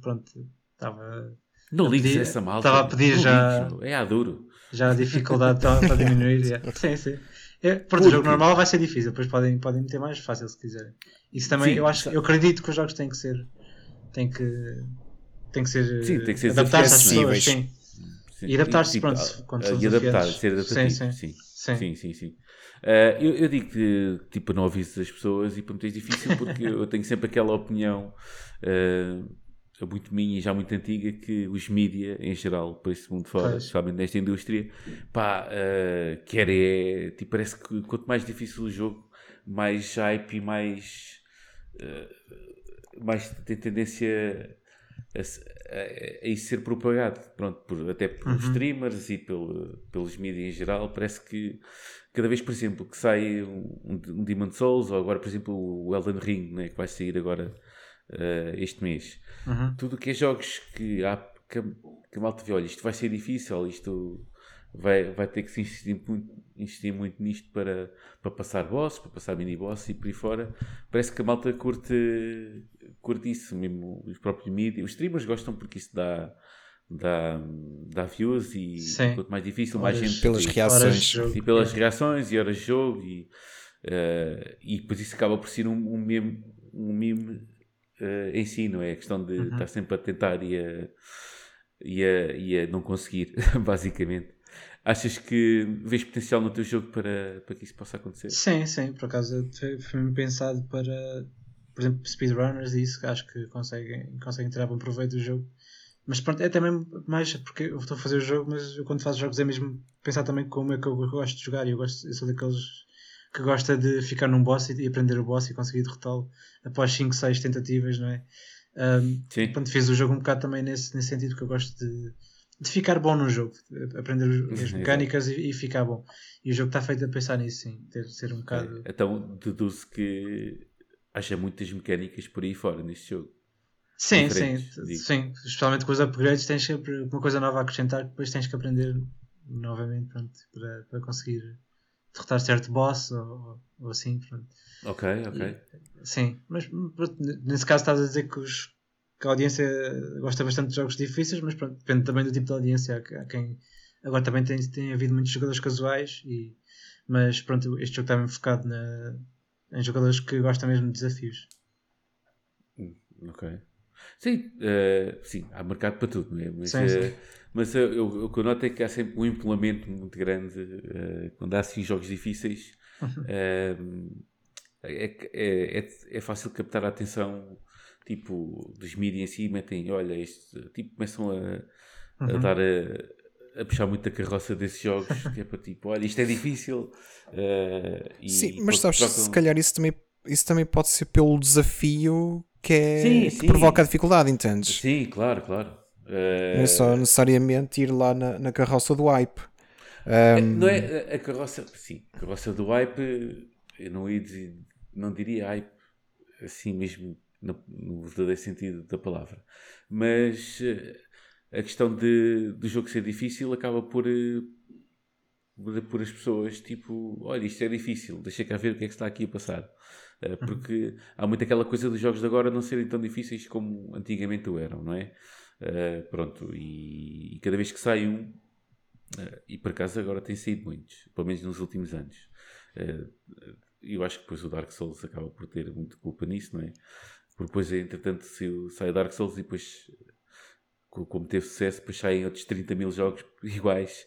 pronto, estava... Não ligues essa malta. Estava a pedir já... É a duro. Já a dificuldade para diminuir. Já. Sim, sim. É, pronto, o jogo normal vai ser difícil, depois podem, podem meter mais fácil se quiserem. Isso também, sim, eu, acho, eu acredito que os jogos têm que ser... Têm que... Tem que ser, sim, tem que ser adaptar-se às pessoas, sim. Sim. E adaptar-se, tipo, pronto, quando são desafiados. Ser adaptativo, sim, sim. sim. sim, sim, sim. Uh, eu, eu digo que, tipo, não aviso as pessoas e para mim é difícil porque eu tenho sempre aquela opinião uh, muito minha e já muito antiga que os mídia, em geral, para esse mundo fora, especialmente nesta indústria, pá, uh, quer é... Tipo, parece que quanto mais difícil o jogo, mais hype e mais... Uh, mais tem tendência... A, a, a isso ser propagado, pronto, por, até pelos uhum. streamers e pelo, pelos mídias em geral. Parece que cada vez, por exemplo, que sai um, um Demon Souls ou agora, por exemplo, o Elden Ring, né, que vai sair agora uh, este mês, uhum. tudo que é jogos que, há, que, que a malta vê, olha, isto vai ser difícil, isto vai, vai ter que se insistir, insistir muito nisto para, para passar boss, para passar mini-boss e por aí fora. Parece que a malta curte, curte isso mesmo, os próprios mídias. Os streamers gostam porque isso dá... Dá, dá views e sim. Quanto mais difícil, mais horas, gente pelas e, reações e pelas reações e horas de jogo e, uh, e depois isso acaba por ser um, um meme, um meme uh, em si, não é? A questão de uh-huh. estar sempre a tentar e a, e a, e a não conseguir, basicamente. Achas que vês potencial no teu jogo para, para que isso possa acontecer? Sim, sim, por acaso foi-me pensado para, por exemplo, speedrunners e isso, acho que conseguem, conseguem tirar bom proveito do jogo. Mas pronto, é também mais porque eu estou a fazer o jogo, mas eu quando faço jogos é mesmo pensar também como é que eu gosto de jogar. E eu, gosto, eu sou daqueles que gosta de ficar num boss e, e aprender o boss e conseguir derrotá-lo após cinco, seis tentativas, não é? Um, Sim. Pronto, fiz o jogo um bocado também nesse, nesse sentido, que eu gosto de, de ficar bom no jogo, aprender as mecânicas e, e ficar bom. E o jogo está feito a pensar nisso, sim, deve ser um bocado... É, então deduzo que haja muitas mecânicas por aí fora neste jogo. Sim, sim, sim, especialmente com os upgrades tens sempre uma coisa nova a acrescentar que depois tens que aprender novamente, pronto, para, para conseguir derrotar certo boss ou, ou assim, pronto. Ok, ok. E, sim, mas pronto, nesse caso estás a dizer que, os, que a audiência gosta bastante de jogos difíceis, mas pronto, depende também do tipo de audiência. Há quem, agora também tem, tem havido muitos jogadores casuais, e, mas pronto, este jogo está bem focado na, em jogadores que gostam mesmo de desafios. Ok. Sim, uh, sim, há mercado para tudo, não é? Mas, sim, sim. Uh, mas eu, eu, o que eu noto é que há sempre um empolamento muito grande uh, quando há assim jogos difíceis. Uhum. Uh, é, é, é, é fácil captar a atenção tipo, dos mídia em si, metem, olha, este tipo, começam a, a uhum. dar a, a puxar muito a carroça desses jogos, que é para tipo, olha, isto é difícil. Uh, e, sim, mas sabes, trocam... se calhar isso também, isso também pode ser pelo desafio. Que, é, sim, que sim. provoca a dificuldade, entendes? Sim, claro, claro. Uh... Não é só necessariamente ir lá na, na carroça do hype. Um... Não é a carroça, sim, a carroça do hype, eu não ia dizer, não diria hype, assim mesmo, no, no verdadeiro sentido da palavra. Mas a questão de, do jogo ser difícil acaba por, por as pessoas, tipo, olha, isto é difícil, deixa cá ver o que é que está aqui a passar. Porque há muito aquela coisa dos jogos de agora não serem tão difíceis como antigamente o eram, não é? Uh, pronto, e, e cada vez que sai um, uh, e por acaso agora tem saído muitos, pelo menos nos últimos anos. Uh, eu acho que depois o Dark Souls acaba por ter muito culpa nisso, não é? Porque depois, entretanto, sai o Dark Souls e depois, como teve sucesso, depois saem outros trinta mil jogos iguais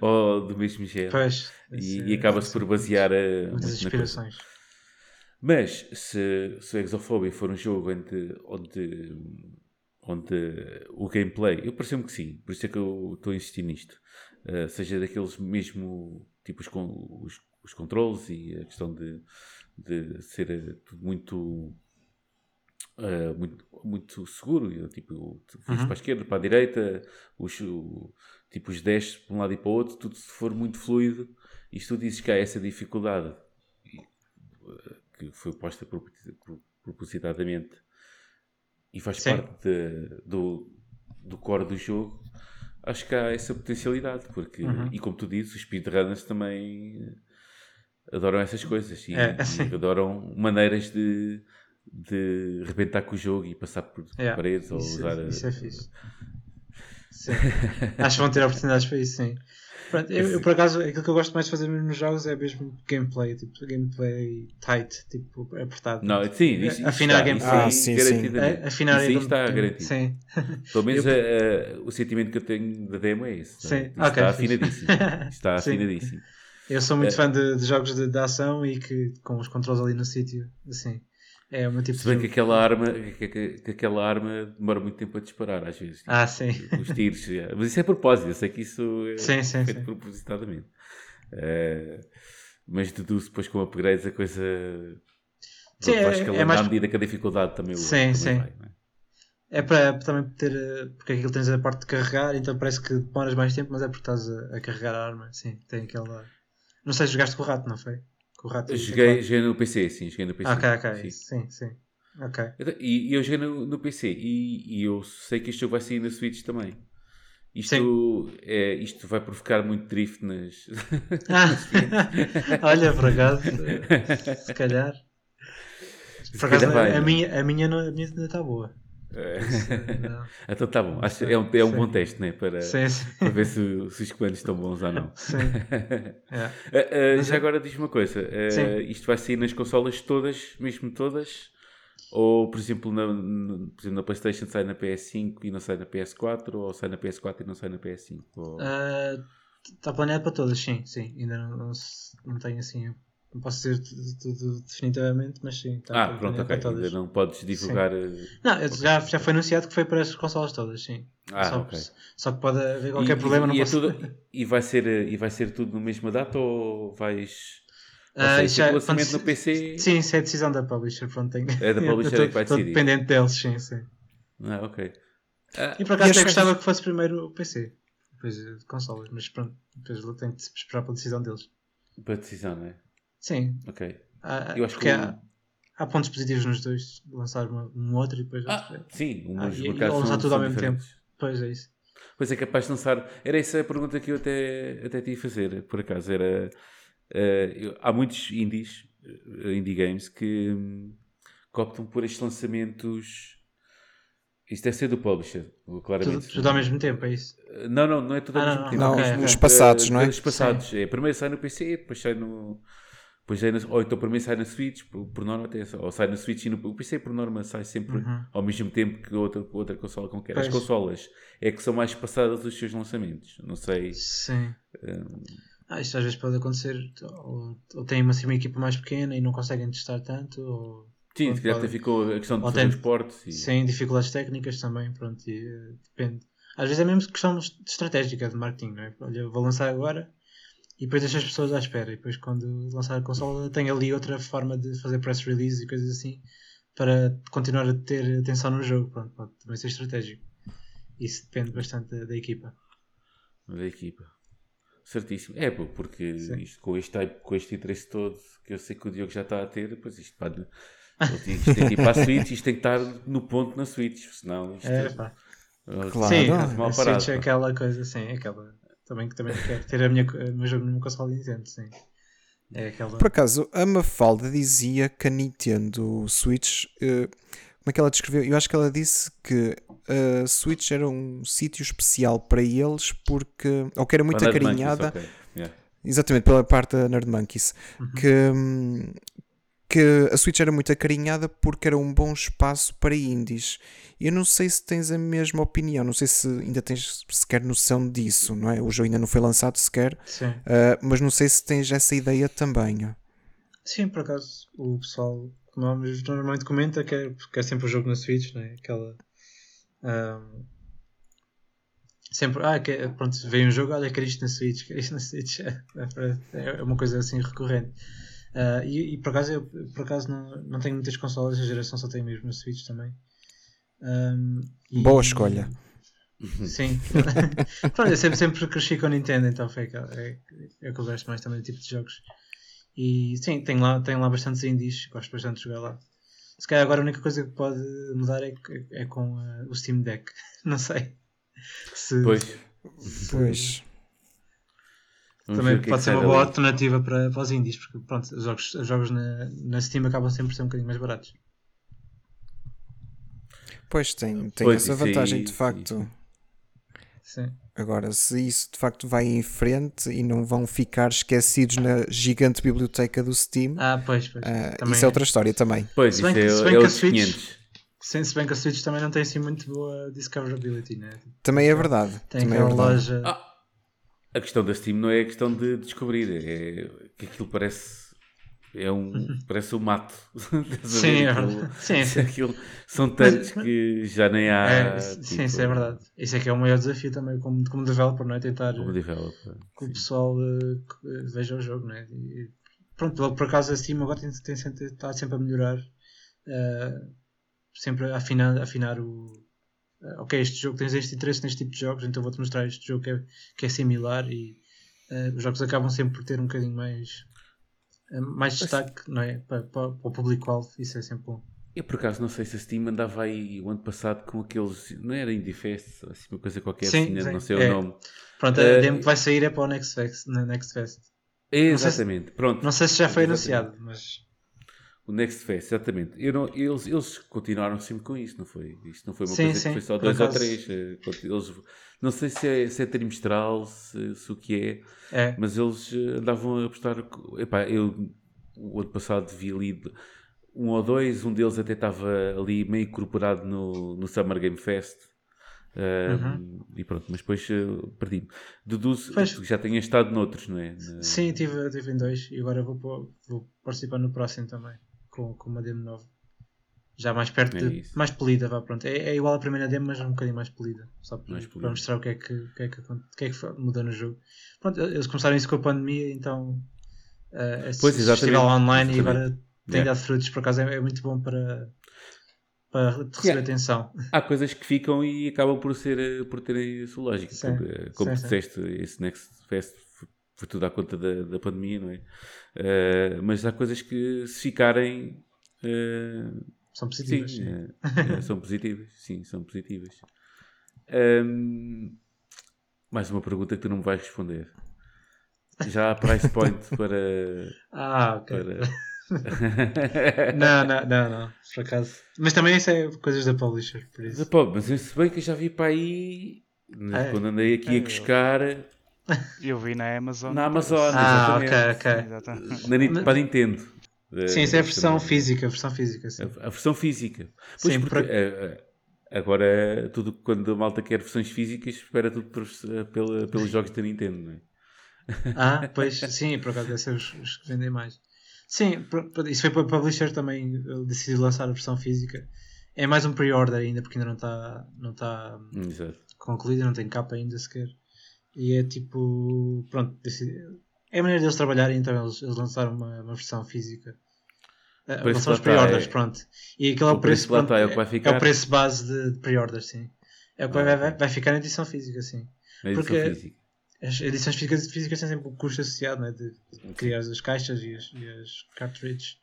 ou do mesmo género. Pois, e, e acaba-se por basear a, muitas inspirações. Mas, se, se a Exophobia for um jogo onde, onde, onde o gameplay... Eu pareceu-me que sim, por isso é que eu estou a insistir nisto. Uh, seja daqueles mesmo... Tipo, os, os, os controles e a questão de, de ser tudo muito, uh, muito, muito seguro. Eu, tipo, fui uhum. para a esquerda, para a direita, os, o, tipo, os dez para um lado e para o outro. Tudo se for muito fluido. E se tu dizes que há essa dificuldade... E, uh, que foi posta propositadamente e faz Sim. parte de, do, do core do jogo, acho que há essa potencialidade, porque, uhum. e como tu dizes, os speedrunners também adoram essas coisas e, é, assim. e adoram maneiras de, de rebentar com o jogo e passar por yeah. paredes ou isso, usar... Isso a... é fixe. Sim. Acho que vão ter oportunidades para isso, sim. Pronto, eu, eu por acaso, aquilo que eu gosto mais de fazer mesmo nos jogos é mesmo gameplay, tipo gameplay tight, tipo apertado. Não, sim, isso, afinar está, gameplay. Ah, sim, sim. A, afinar isso aí está como... garantido. Sim. Pelo menos eu... a, a, o sentimento que eu tenho da demo é esse. Sim. Né? Okay, está afinadíssimo. Está afinadíssimo. Eu sou muito é. fã de, de jogos de, de ação e que com os controles ali no sítio, assim. É uma tipo. Se bem de... que, aquela arma, que, que, que aquela arma demora muito tempo a disparar, às vezes. Tipo, ah, sim. Os tiros. Já. Mas isso é propósito, eu sei que isso é sim, sim, feito sim. propositadamente. Uh, mas deduzo depois com upgrades a coisa. Sim, é, escalando é mais... à medida que a dificuldade também o Sim, também sim. Vai, não é? É para também ter. Porque aquilo tens a parte de carregar, então parece que demoras mais tempo, mas é porque estás a, a carregar a arma. Sim, tem aquela. Não sei, jogaste com o rato, não foi? Correto, joguei, joguei no P C, sim, joguei no P C. Ok, ok, sim, sim. sim. Okay. E eu, eu joguei no, no P C e, e eu sei que este jogo vai sair na Switch também. Isto, é, isto vai provocar muito drift nas... Ah, olha, por acaso, se calhar. Se por calhar acaso a, minha, a minha ainda está boa. É. Então está bom, acho, é um, é um bom teste, né? Para, sim, sim. Para ver se, se os comandos estão bons ou não. Sim. É. uh, uh, já agora diz-me uma coisa: uh, isto vai sair nas consolas todas, mesmo todas? Ou, por exemplo, na, na, por exemplo, na PlayStation sai na P S cinco e não sai na P S quatro, ou sai na P S quatro e não sai na P S cinco? Ou... Uh, está planeado para todas, sim, sim. Ainda não, não, não tenho assim, não posso dizer tudo definitivamente, mas sim. Está ah, pronto, ok. Para todas. Ainda não podes divulgar... Sim. Não, já, já foi anunciado que foi para as consolas todas, sim. Ah, só, okay. Só que pode haver qualquer e, problema, e, não e posso... É tudo, e, vai ser, e vai ser tudo na mesma data, ou vais... Ah, isso é lançamento no P C? Sim, isso é a decisão da Publisher. Pronto, tenho... É da Publisher tô, que vai decidir. Estou dependente deles, sim, sim. Ah, ok. Ah, e por acaso até gostava que... que fosse primeiro o P C, depois de consolas, mas pronto, depois eu tenho que esperar pela decisão deles. Para a decisão, não é? Sim. Ok. Ah, eu acho porque que... há, há pontos positivos nos dois, lançar uma, um outro e depois ah, outro. Sim, um ah, e, ou lançar tudo ao mesmo diferentes. Tempo. Pois é isso. Pois é, capaz de lançar. Era essa a pergunta que eu até, até te ia fazer, por acaso, era... Uh, eu, há muitos indies, uh, indie games que, um, que optam por estes lançamentos. Isto deve ser do publisher, claramente. Tudo, tudo ao mesmo tempo, é isso? Uh, não, não, não é tudo ao ah, mesmo não, tempo. Não, okay. Os passados, uh, não é? Os passados. É, primeiro sai no P C, depois sai no. Depois sai no ou então primeiro sai na Switch, por, por norma até. Ou sai na Switch e no o P C, por norma, sai sempre uhum. ao mesmo tempo que outra, outra consola qualquer. Pois. As consolas é que são mais passadas os seus lançamentos. Não sei. Sim. Um, Ah, isto às vezes pode acontecer, ou, ou têm uma, assim, uma equipa mais pequena e não conseguem testar tanto, ou... Sim, se calhar até ficou a questão de transporte. E... Sim, dificuldades técnicas também, pronto, e, uh, depende. Às vezes é mesmo questão estratégica de marketing, não é? Olha, vou lançar agora e depois deixo as pessoas à espera, e depois quando lançar a consola tenho ali outra forma de fazer press release e coisas assim, para continuar a ter atenção no jogo, pronto, pode também ser estratégico. Isso depende bastante da, da equipa. Da equipa. Certíssimo. É, porque isto, com, este type, com este interesse todo que eu sei que o Diogo já está a ter, depois isto, pá, isto tem que ir para a Switch, isto tem que estar no ponto na Switch, senão isto é, pá. É, claro. Sim, não, mal a parado, Switch é aquela coisa, sim, aquela também que também quero ter a minha, o meu jogo numa console Nintendo, sim. É aquela... Por acaso, a Mafalda dizia que a Nintendo Switch, uh, como é que ela descreveu? Eu acho que ela disse que a uh, Switch era um sítio especial para eles porque, ou que era muito Nerd acarinhada Monkeys, okay. yeah. exatamente, pela parte da Nerd Monkeys uhum. que, que a Switch era muito acarinhada porque era um bom espaço para indies. Eu não sei se tens a mesma opinião, não sei se ainda tens sequer noção disso, não é? O jogo ainda não foi lançado sequer, uh, mas não sei se tens essa ideia também. Sim, por acaso o pessoal normalmente comenta que é, que é sempre o jogo na Switch, não é? Aquela... Um, sempre, ah, que, pronto, veio um jogo, olha, quer isto na Switch, quer isto na Switch, é, é uma coisa assim recorrente. Uh, e, e por acaso, eu por acaso não, não tenho muitas consolas, a geração só tem mesmo a Switch também. Um, e, boa escolha! Sim, pronto, eu sempre, sempre cresci com a Nintendo, então foi, é, é que eu gosto mais também do tipo de jogos. E sim, tenho lá, tenho lá bastantes indies, gosto bastante de jogar lá. Se calhar agora a única coisa que pode mudar é, é com uh, o Steam Deck. Não sei. Se, pois. Se, pois. Também pode ser uma boa ali. Alternativa para, para os indies, porque pronto, os jogos, os jogos na, na Steam acabam sempre por ser um bocadinho mais baratos. Pois tem, tem pois, essa vantagem, sim, de facto. Sim. Agora, se isso de facto vai em frente e não vão ficar esquecidos na gigante biblioteca do Steam, ah, pois, pois, uh, isso é outra história também. Pois, se bem que, se bem é, que é a Switch, sim, se bem que a Switch também não tem assim muito boa discoverability, né? Também é verdade. Tem também que é a loja... Ah, a questão da Steam não é a questão de descobrir, é que aquilo parece... É um, parece um mato. Sim, é verdade. Sim, sim. Aquilo, são tantos mas, que já nem há. É, tipo... Sim, isso é verdade. Isso é que é o maior desafio também, como, como developer, não é? Tentar como developer, que sim. O pessoal uh, veja o jogo, não é? E, pronto, por acaso a Steam agora tem, tem, tem, está sempre a melhorar, uh, sempre a afinar, afinar o. Uh, ok, este jogo, tens este interesse neste tipo de jogos, então vou-te mostrar este jogo que é, que é similar e uh, os jogos acabam sempre por ter um bocadinho mais. Mais destaque, não é? Para, para, para o público-alvo, isso é sempre bom. Eu por acaso não sei se a Steam andava aí o ano passado com aqueles... Não era Indie Fest, assim, uma coisa qualquer, sim, assim, sim. Não sei é. o nome. Pronto, a uh, demo que vai sair é para o NextFest. NextFest. Exatamente, não se, pronto. Não sei se já foi exatamente. anunciado, mas... O NextFest, exatamente. Eu não, eles, eles continuaram sempre com isso, não foi? Isto não foi uma sim, coisa sim, que foi só dois acaso. ou três. Eles, não sei se é, se é trimestral, se, se o que é, é, mas eles andavam a apostar... Epá, eu o ano passado vi ali... Um ou dois, um deles até estava ali meio incorporado no, no Summer Game Fest. Um, uhum. E pronto, mas depois uh, perdi-me. Deduzo que já tenha estado noutros, não é? Na... Sim, tive, tive em dois e agora vou, vou participar no próximo também, com, com uma demo nova. Já mais perto, é de, mais polida, vá, pronto. É, é igual à primeira demo, mas um bocadinho mais polida. Só para, mais polida. para mostrar o que é que, que, é que, que, é que mudou no jogo. Pronto, eles começaram isso com a pandemia, então uh, esse pois, festival online exatamente. e agora... Tem yeah. dado frutos, por acaso, é muito bom para, para receber yeah. atenção. Há coisas que ficam e acabam por, ser, por terem a sua lógica. Sim. Como, como sim, tu disseste, sim. esse NextFest foi tudo à conta da, da pandemia, não é? Uh, mas há coisas que, se ficarem... Uh, são positivas. Sim, uh, são positivas. Sim, são positivas. Um, mais uma pergunta que tu não me vais responder. Já há price point para... Ah, ok. Para, não, não, não, não, por acaso. Mas também isso é coisas da publisher, por isso. Pô, mas se bem que eu já vi para aí, é, quando andei aqui é, a buscar. Eu vi na Amazon. Na Amazon, ah, exatamente. ok, ok. Exatamente. Na, mas, para a Nintendo. Sim, isso é a versão física, a versão física, sim. A, a versão física. Pois sim, porque, por... agora, tudo quando a malta quer versões físicas, espera tudo por, pela, pelos jogos da Nintendo, não é? Ah, pois, sim, por acaso, deve ser os, os que vendem mais. Sim, isso foi para o publisher também, decidiu lançar a versão física. É mais um pre-order ainda, porque ainda não está não está concluído, não tem capa ainda sequer. E é tipo, pronto, é a maneira deles trabalharem, então eles, eles lançaram uma, uma versão física. Lançaram os pre-orders, é... pronto. E aquele é o preço, pronto, é, o é o preço base de, de pre-orders, sim. É o que ah, vai, vai, vai ficar na edição física, sim. Na edição porque... física. As edições físicas, físicas têm sempre um custo associado, né? de, de criar as caixas e as, e as cartridges.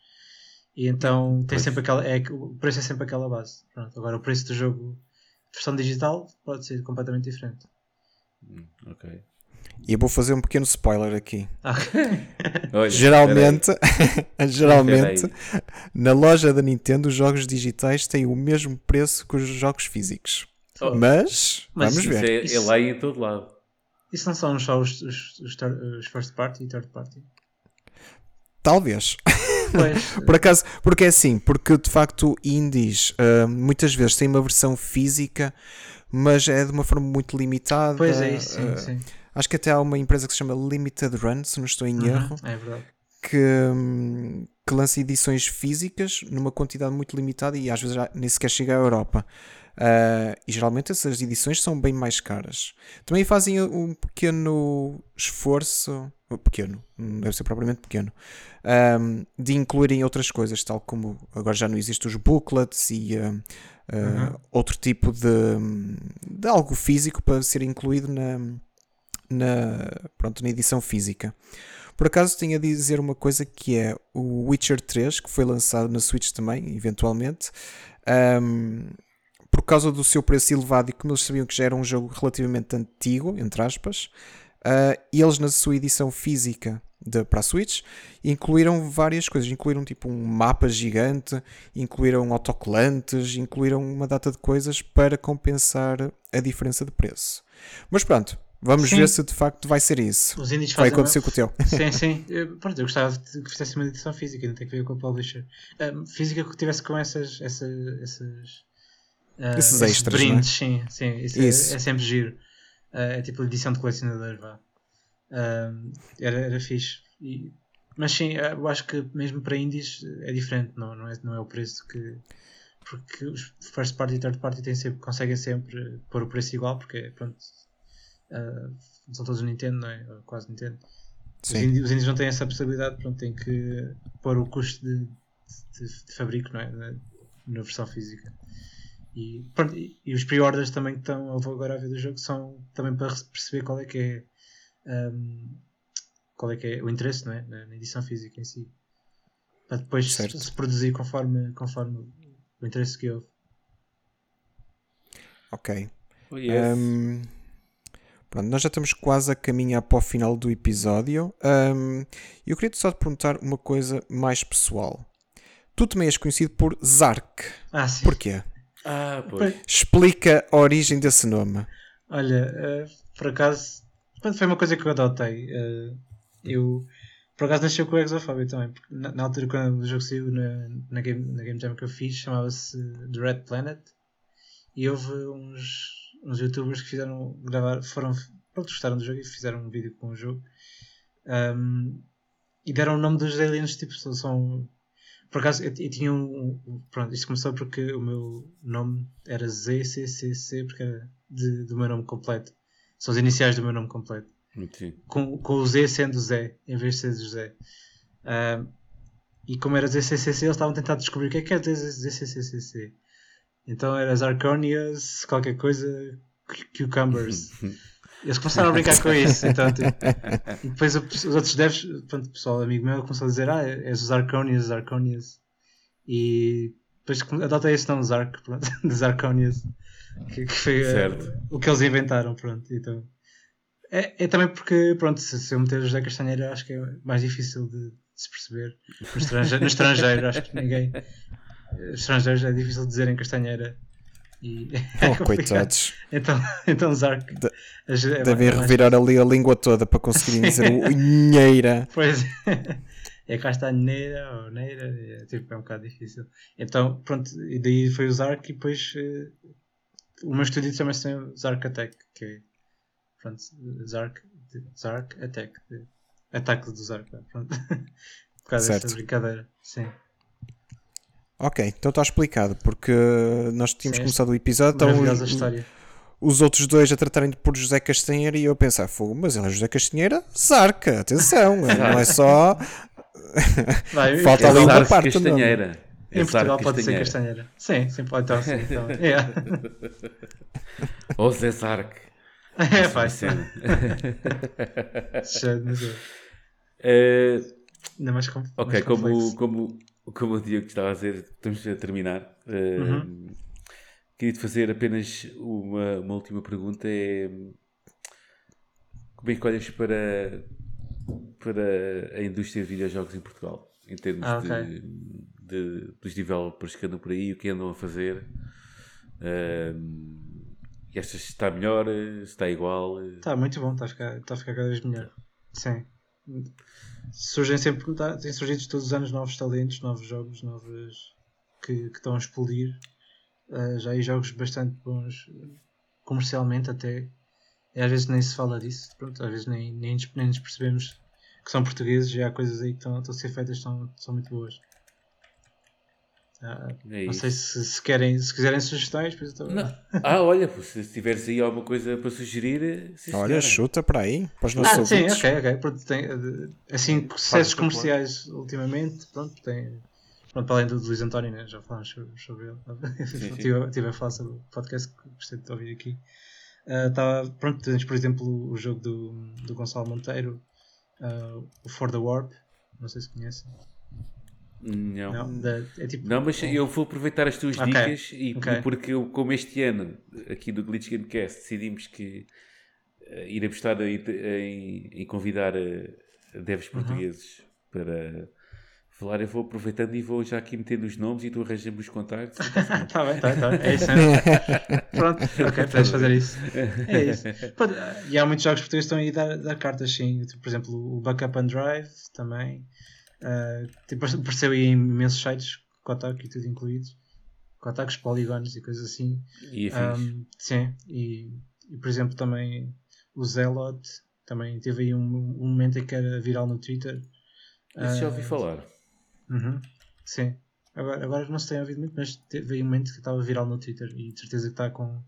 E então tem sempre aquela, é, o preço é sempre aquela base. Pronto, agora o preço do jogo, versão digital, pode ser completamente diferente. Ok. E eu vou fazer um pequeno spoiler aqui. Ah. Olha, geralmente, geralmente na loja da Nintendo, os jogos digitais têm o mesmo preço que os jogos físicos. Oh. Mas, Mas vamos ver. É, é lá e em todo lado. Isso não são só os, os, os, os first party e third party? Talvez. Por acaso, porque é assim, porque de facto indies uh, muitas vezes têm uma versão física, mas é de uma forma muito limitada. Pois é, isso, sim, uh, sim. Acho que até há uma empresa que se chama Limited Run, se não estou em uhum, erro. É verdade. Que, que lança edições físicas numa quantidade muito limitada e às vezes nem sequer chega à Europa. Uh, e geralmente essas edições são bem mais caras. Também fazem um pequeno esforço, pequeno, não deve ser propriamente pequeno, um, de incluírem outras coisas, tal como agora já não existem os booklets e uh, uh, uhum. outro tipo de, de algo físico para ser incluído na, na, pronto, na edição física. Por acaso tenho a dizer uma coisa que é o Witcher três, que foi lançado na Switch também, eventualmente. Um, Por causa do seu preço elevado e como eles sabiam que já era um jogo relativamente antigo, entre aspas, uh, eles na sua edição física de, para a Switch incluíram várias coisas. Incluíram tipo um mapa gigante, incluíram autocolantes, incluíram uma data de coisas para compensar a diferença de preço. Mas pronto, vamos sim. ver se de facto vai ser isso. Os indies vai acontecer uma... com o teu. Sim, sim. Eu, pronto, eu gostava de que fizesse uma edição física, não tem que ver com a publisher. Um, física que tivesse com essas... essas, essas... Uh, esses extras, brindes, sim, sim, isso, isso. É, é sempre giro. Uh, é tipo edição de colecionador, vá. Uh, era, era fixe. E, mas sim, eu acho que mesmo para indies é diferente, não, não, é, não é o preço que. Porque os first party e third party têm sempre, conseguem sempre pôr o preço igual, porque pronto. Uh, são todos Nintendo, não é? Ou quase Nintendo. Sim. Os indies, os indies não têm essa possibilidade, pronto, têm que pôr o custo de, de, de fabrico, não é? Na, na versão física. E, pronto, e os pre-orders também que estão agora a ver do jogo são também para perceber qual é que é, um, qual é, que é o interesse, não é? Na edição física em si, para depois se, se produzir conforme, conforme o interesse que houve. Ok. Oh, yes. um, pronto, nós já estamos quase a caminhar para o final do episódio. Um, eu queria-te só te perguntar uma coisa mais pessoal. Tu também és conhecido por Zarc. Ah, sim. Porquê? Ah, pois. Explica a origem desse nome. Olha, uh, por acaso foi uma coisa que eu adotei. Uh, eu, por acaso, nasceu com a Exophobia também. Na, na altura, quando o jogo saiu na, na, game, na game jam que eu fiz, chamava-se The Red Planet. E houve uns, uns youtubers que fizeram gravar, foram, pronto, gostaram do jogo e fizeram um vídeo com o jogo. Um, e deram o nome dos aliens, tipo, são... são por acaso, eu, eu tinha um, um... Pronto, isto começou porque o meu nome era Z C C C, porque era de, do meu nome completo. São as iniciais do meu nome completo. Com, com o Z sendo Zé, em vez de ser José. Um, e como era Z C C C, eles estavam a tentar descobrir o que é que é Z C C C. Então era Zarconias, qualquer coisa, Cucumbers. Eles começaram a brincar com isso. Então, tipo, e depois os outros devs, pronto, pessoal, amigo meu, começou a dizer: ah, és o Zarconias, Zarconias. E depois adotei esse nome, Zarc, pronto, de Zarconias, que, que foi uh, o que eles inventaram. Pronto, então, é, é também porque, pronto, se, se eu meter José Castanheira, acho que é mais difícil de, de se perceber. No estrangeiro, no estrangeiro, acho que ninguém. Estrangeiros é difícil dizer em Castanheira. E oh, é coitados. Então, então Zarc. De, é devem revirar mais... ali a língua toda para conseguirem dizer o Nheira. Pois é. É Castanheira ou Neira. É, tipo, é um bocado difícil. Então, pronto. E daí foi o Zarc. E depois uh, o meu estúdio chama-se Zarc Attack. Que é, pronto, Zarc, Zarc Attack. Ataque do Zarc. Pronto. Por causa desta brincadeira. Sim. Ok, então está explicado, porque nós tínhamos, sim, começado o episódio, então os, os outros dois a tratarem de por José Castanheira e eu a pensar, fogo, mas ele é José Castanheira? Zarc, atenção, não é só... Vai, falta ali uma parte. Castanheira. Não. Em é Portugal pode ser Castanheira. Sim, sim, pode estar assim. Então. Yeah. Ou Zé Zarc. É, vai ser. É. Ainda mais com, ok, mais como... como... Como o Diogo estava a dizer, estamos a terminar. Uhum. Uh, queria-te fazer apenas uma, uma última pergunta. É, como é que olhas para, para a indústria de videojogos em Portugal? Em termos ah, okay. de, de, dos developers que andam por aí, o que andam a fazer? Uh, achas se está melhor? Se está igual? Está muito bom, está a ficar, está a ficar cada vez melhor. Sim. Surgem sempre, têm surgido todos os anos novos talentos, novos jogos, novos que, que estão a explodir. Uh, já há jogos bastante bons comercialmente até. E às vezes nem se fala disso, pronto, às vezes nem, nem, nem nos percebemos que são portugueses e há coisas aí que estão, estão a ser feitas que são, são muito boas. Ah, é não sei se, se, querem, se quiserem sugestões. Pois estou... Ah, olha, se tiveres aí alguma coisa para sugerir, se olha, se chuta para aí. Para os nossos ah, sim, ouvintes. Ok, ok. Pronto, tem, assim, sucessos comerciais claro. Ultimamente. Pronto, tem, pronto, para além do Luís António, né? Já falámos sobre, sobre ele. Estive a falar sobre o podcast que gostei de ouvir aqui. Uh, tá, pronto, tens, por exemplo, o jogo do, do Gonçalo Monteiro, uh, o For the Warp. Não sei se conhecem. Não. Não, da, é tipo... não, mas eu vou aproveitar as tuas okay. dicas e okay. porque eu, como este ano aqui do Glitch Gamecast decidimos que uh, iremos estar a, em, em convidar a, a devs portugueses uhum. para falar, eu vou aproveitando e vou já aqui metendo os nomes e tu arranjas-me os contactos. Está bem, está bem, é isso mesmo. Pronto, ok, podes fazer isso. É isso. Pronto, e há muitos jogos portugueses que estão aí a dar, dar cartas, sim, por exemplo o Backup and Drive também. Uh, tipo, apareceu aí em imensos sites, Kotaku e tudo incluído, Kotaku, polígonos e coisas assim. E um, sim, e, e por exemplo também o Zelot também teve aí um, um momento em que era viral no Twitter. Isso uh, já ouvi falar. Uh-huh, sim, agora, agora não se tem ouvido muito, mas teve aí um momento que estava viral no Twitter e de certeza que está com,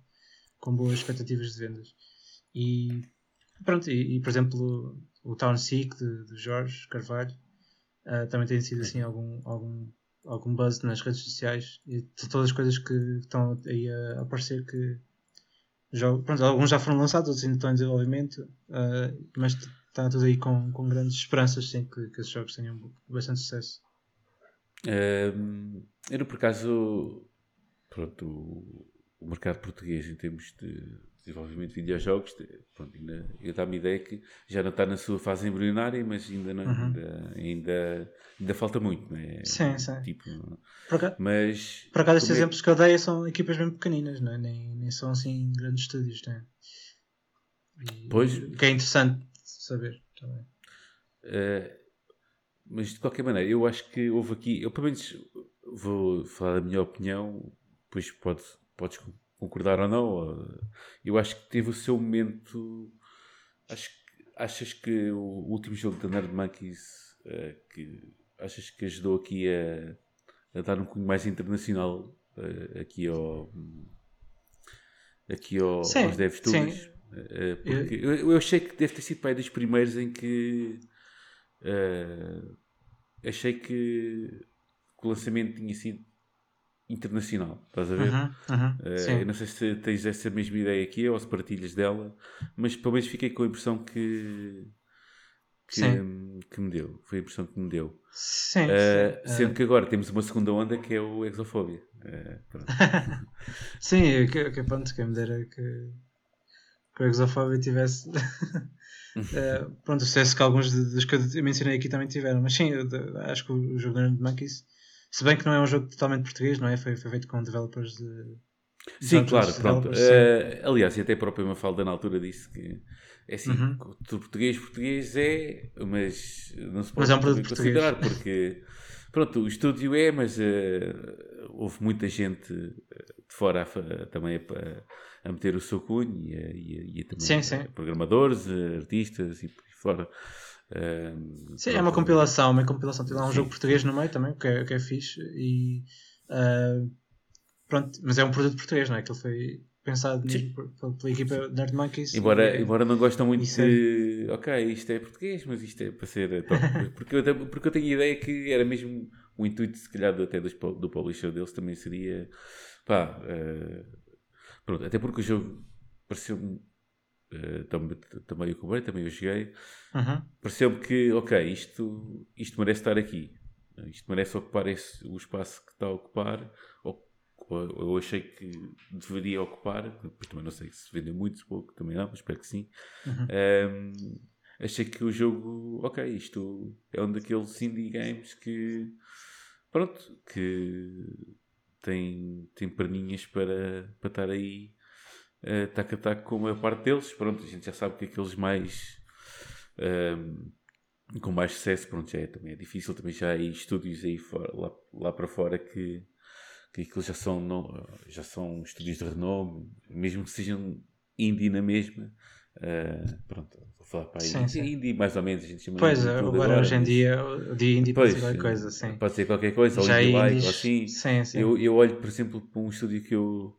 com boas expectativas de vendas. E pronto, e, e por exemplo o Townseek de, de Jorge Carvalho. Uh, também tem sido assim algum, algum, algum buzz nas redes sociais e de todas as coisas que estão aí a aparecer que já, pronto, alguns já foram lançados, outros ainda estão em desenvolvimento, uh, mas está tudo aí com, com grandes esperanças, sim, que, que esses jogos tenham bastante sucesso. Um, eu por acaso pronto, o, o mercado português em termos de desenvolvimento de videojogos, de, pronto, ainda, eu dá-me a ideia que já não está na sua fase embrionária, mas ainda, não, uhum. ainda, ainda, ainda falta muito, não é? Sim, sim. Tipo, por acaso, mas, por acaso estes é... exemplos que eu dei são equipas bem pequeninas, não é? nem, nem são assim grandes estúdios, não é? E, pois, que é interessante saber também. Uh, mas de qualquer maneira, eu acho que houve aqui, eu pelo menos vou falar da minha opinião, depois podes, podes concordar ou não. Eu acho que teve o seu momento. Acho, achas que o último jogo da Nerd Monkeys uh, que, achas que ajudou aqui a, a dar um cunho mais internacional uh, aqui, ao, aqui ao, sim, aos devs todos? Porque eu, eu achei que deve ter sido para aí dos primeiros em que uh, achei que o lançamento tinha sido internacional, estás a ver? Uh-huh, uh-huh, uh, sim. Eu não sei se tens essa mesma ideia aqui ou se partilhas dela, mas pelo menos fiquei com a impressão que que, um, que me deu, foi a impressão que me deu. Sim, uh, sim. Sendo uh... que agora temos uma segunda onda que é o Exophobia. Uh, sim, que, que pronto, quem me dera que que o Exophobia tivesse uh, pronto, o sucesso que alguns dos que eu mencionei aqui também tiveram, mas sim, eu, acho que o jogo Nerd Monkeys, se bem que não é um jogo totalmente português, não é? Foi, foi feito com developers de... Sim, de claro, pronto. Uh, aliás, e até a própria Mafalda na altura disse que é assim, uhum. tudo português, português é, mas não se pode mas é um considerar, português. Porque pronto, o estúdio é, mas uh, houve muita gente de fora a, também a, a meter o seu cunho e, a, e, a, e a também sim, sim. A programadores, a artistas e fora. Um, sim, é uma compilação, uma compilação. Tem lá um sim. jogo português no meio também, que é, que é fixe. E, uh, pronto, mas é um produto português, não é? Aquilo foi pensado nisso por, pela equipa Nerd Monkeys. Embora, e, embora não gostam muito de... É... Ok, isto é português, mas isto é para ser top. Porque, eu, porque eu tenho a ideia que era mesmo o intuito, se calhar, até do, do publisher deles também seria... Pá, uh, pronto, até porque o jogo pareceu-me... Uh, também, também eu comprei, também eu joguei. Uhum. Pareceu-me que, ok, isto, isto merece estar aqui. Isto merece ocupar esse, o espaço que está a ocupar. Ou, ou, eu achei que deveria ocupar. Depois também não sei se vendeu muito, pouco, também não, mas espero que sim. Uhum. Um, achei que o jogo, ok, isto é um daqueles indie games que, pronto, que tem, tem perninhas para, para estar aí. Uh, tac a tac com a parte deles, pronto, a gente já sabe que aqueles mais um, com mais sucesso, pronto, já é, também é difícil, também já há aí estúdios aí fora, lá, lá para fora que, que aqueles já são, não, já são estúdios de renome, mesmo que sejam indie na mesma, uh, pronto, vou falar para aí, sim, sim. indie mais ou menos, a gente chama pois, agora, agora hoje em dia, o dia indie pois, pode ser qualquer coisa, sim. Pode ser qualquer coisa, ou indie like, ou assim, sim, sim. Eu, eu olho, por exemplo, para um estúdio que eu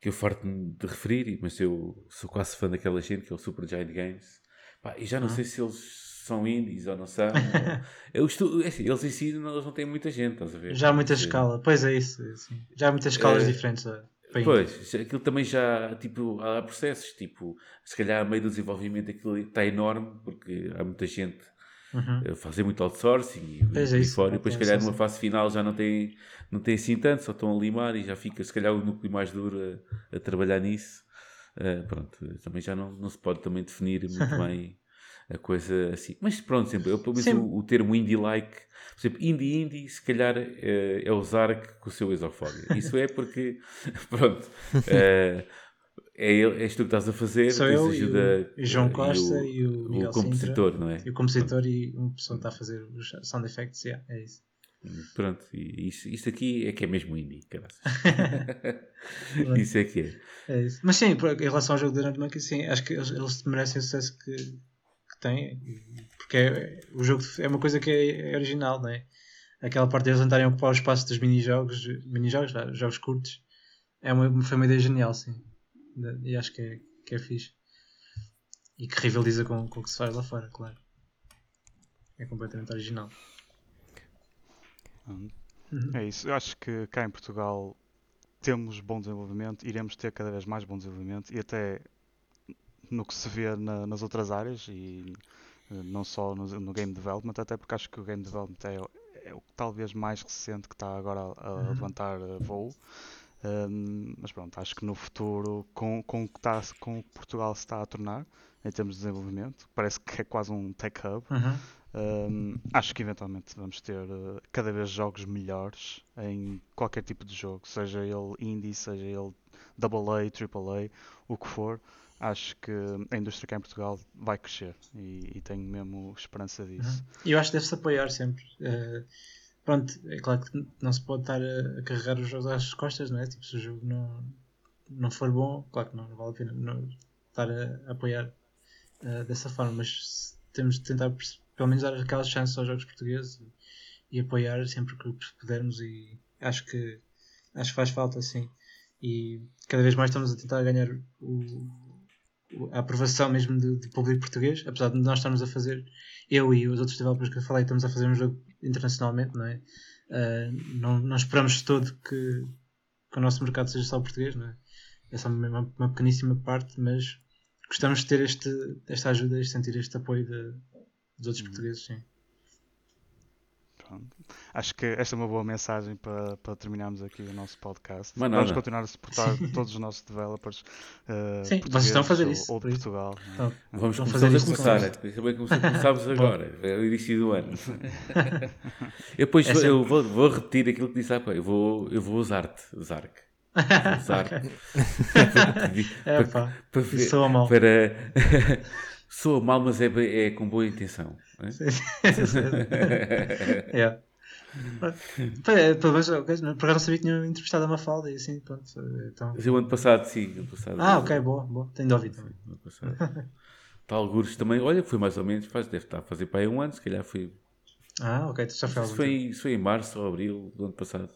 que eu farto-me de referir, mas eu sou quase fã daquela gente, que é o Super Giant Games. Pá, e já não ah. sei se eles são indies ou não são. eu estou, é assim, eles em si não, eles não têm muita gente, estás a ver? Já há muita escala, pois é isso. Assim. Já há muitas escalas é, diferentes. Para pois, indie. Aquilo também já, tipo, há processos, tipo, se calhar a meio do desenvolvimento aquilo está enorme, porque há muita gente uhum. a fazer muito outsourcing e, é e isso, fora, e depois se calhar numa fase final já não tem... Não tem assim tanto, só estão a limar e já fica, se calhar, o núcleo mais duro a, a trabalhar nisso. Uh, pronto, também já não, não se pode também definir muito bem a coisa assim. Mas pronto, sempre, eu, pelo menos o, o termo indie-like, por exemplo, indie-indie, se calhar, uh, é o Zarc com o seu Exophobia. Isso é porque, pronto, uh, é, é isto que estás a fazer. Sou eu ajuda, e o João Costa e o, e o, Miguel o compositor, Sintra, não é? E o compositor pronto. E uma pessoa que está a fazer os sound effects, yeah, é isso. Pronto, isso, isso aqui é que é mesmo indie, graças. Isso é que é. É isso. Mas sim, em relação ao jogo da Nerd Monkeys, sim, acho que eles, eles merecem o sucesso que, que têm, porque é, o jogo é uma coisa que é, é original, não é? Aquela parte deles de andarem a ocupar o espaço dos minijogos, minijogos, lá, jogos curtos, é uma, foi uma ideia genial, sim. E acho que é, que é fixe. E que rivaliza com, com o que se faz lá fora, claro. É completamente original. É isso, eu acho que cá em Portugal temos bom desenvolvimento, iremos ter cada vez mais bom desenvolvimento e até no que se vê na, nas outras áreas e não só no, no game development, até porque acho que o game development é, é o talvez mais recente que está agora a, a levantar voo Um, mas pronto, acho que no futuro, com, com, o que está, com o que Portugal se está a tornar em termos de desenvolvimento, parece que é quase um tech hub. Uhum. Um, acho que eventualmente vamos ter uh, cada vez jogos melhores em qualquer tipo de jogo, seja ele indie, seja ele double A, triple A, o que for. Acho que a indústria cá em Portugal vai crescer e, e tenho mesmo esperança disso. E uhum. eu acho que deve-se apoiar sempre. Uh... Pronto, é claro que não se pode estar a carregar os jogos às costas, não é? Tipo, se o jogo não, não for bom, claro que não, não vale a pena não estar a, a apoiar uh, dessa forma, mas temos de tentar pelo menos dar aquelas chances aos jogos portugueses e, e apoiar sempre que pudermos, e acho que, acho que faz falta, sim. E cada vez mais estamos a tentar ganhar o, a aprovação mesmo do, do público português, apesar de nós estarmos a fazer, eu e os outros developers que eu falei, estamos a fazer um jogo internacionalmente, não é? Uh, não, não esperamos todo que, que o nosso mercado seja só português, não é? É só uma, uma pequeníssima parte, mas gostamos de ter este, esta ajuda e sentir este apoio de, dos outros uhum. portugueses, sim. Pronto. Acho que esta é uma boa mensagem para, para terminarmos aqui o nosso podcast. Mas vamos nada. continuar a suportar todos os nossos developers uh, Sim, vocês estão a fazer isso, ou de Portugal. Então, vamos vamos fazer isso, começar, né? Começámos agora, é o início do ano. Eu, depois, é eu vou, vou repetir aquilo que disse há pouco. Eu vou, eu vou usar-te, Zarc. Soa mal. Para... Soa mal, mas é, é com boa intenção. É? Sim, sim, sim. yeah. Pelo menos, por acaso não sabia que tinham entrevistado a Mafalda e assim, pronto. Então... Mas o ano passado, sim. Ano passado, ah, eu... ok, boa, boa. Tenho de ouvir também. Ano passado. Tal Gurus também, olha, foi mais ou menos, faz, deve estar a fazer para aí um ano, se calhar foi. Ah, ok, já foi. Isso foi, foi em março ou abril do ano passado.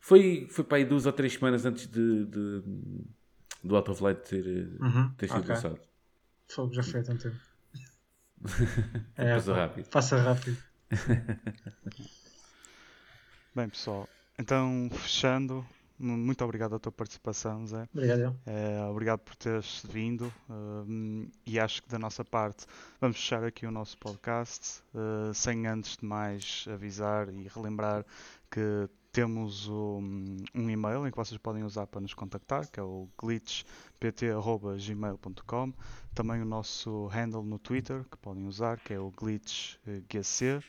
Foi, foi para aí duas ou três semanas antes de, de, do Out of Light ter, uhum, ter sido okay. lançado. Fogo, já foi há tanto tempo. É, passa rápido. Passa rápido. Bem, pessoal, então fechando, muito obrigado à tua participação, Zé. Obrigado. É, obrigado por teres vindo uh, e acho que da nossa parte vamos fechar aqui o nosso podcast uh, sem antes de mais avisar e relembrar que temos um, um e-mail em que vocês podem usar para nos contactar, que é o glitch p t arroba gmail ponto com. Também o nosso handle no Twitter, que podem usar, que é o glitchgc.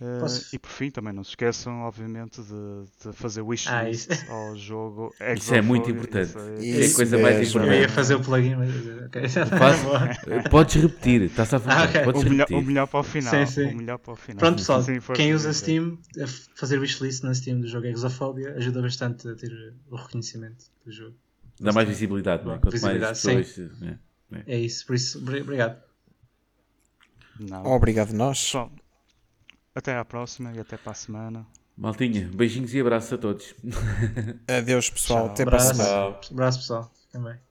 Uh, e por fim, também não se esqueçam, obviamente, de, de fazer wishlist ah, ao jogo. Exophobia. Isso é muito importante. Isso é, isso é a coisa é, mais importante. Eu ia fazer o plugin, mas. Okay. Podes repetir, estás a falar. Ah, okay. Podes o, melhor, o melhor para o final. Sim, sim. O melhor para o final. Pronto, pessoal, sim, quem usa Steam, fazer wishlist na Steam do jogo Exophobia ajuda bastante a ter o reconhecimento do jogo. Dá mais visibilidade, não é? Quanto visibilidade, mais pessoas, sim. É, é. é isso, por isso, obrigado. Não. Obrigado, nós. Só. Até à próxima e até para a semana. Maltinha, beijinhos e abraços a todos. Adeus, pessoal. Tchau, até abraço, para a semana. Abraço, pessoal. Também.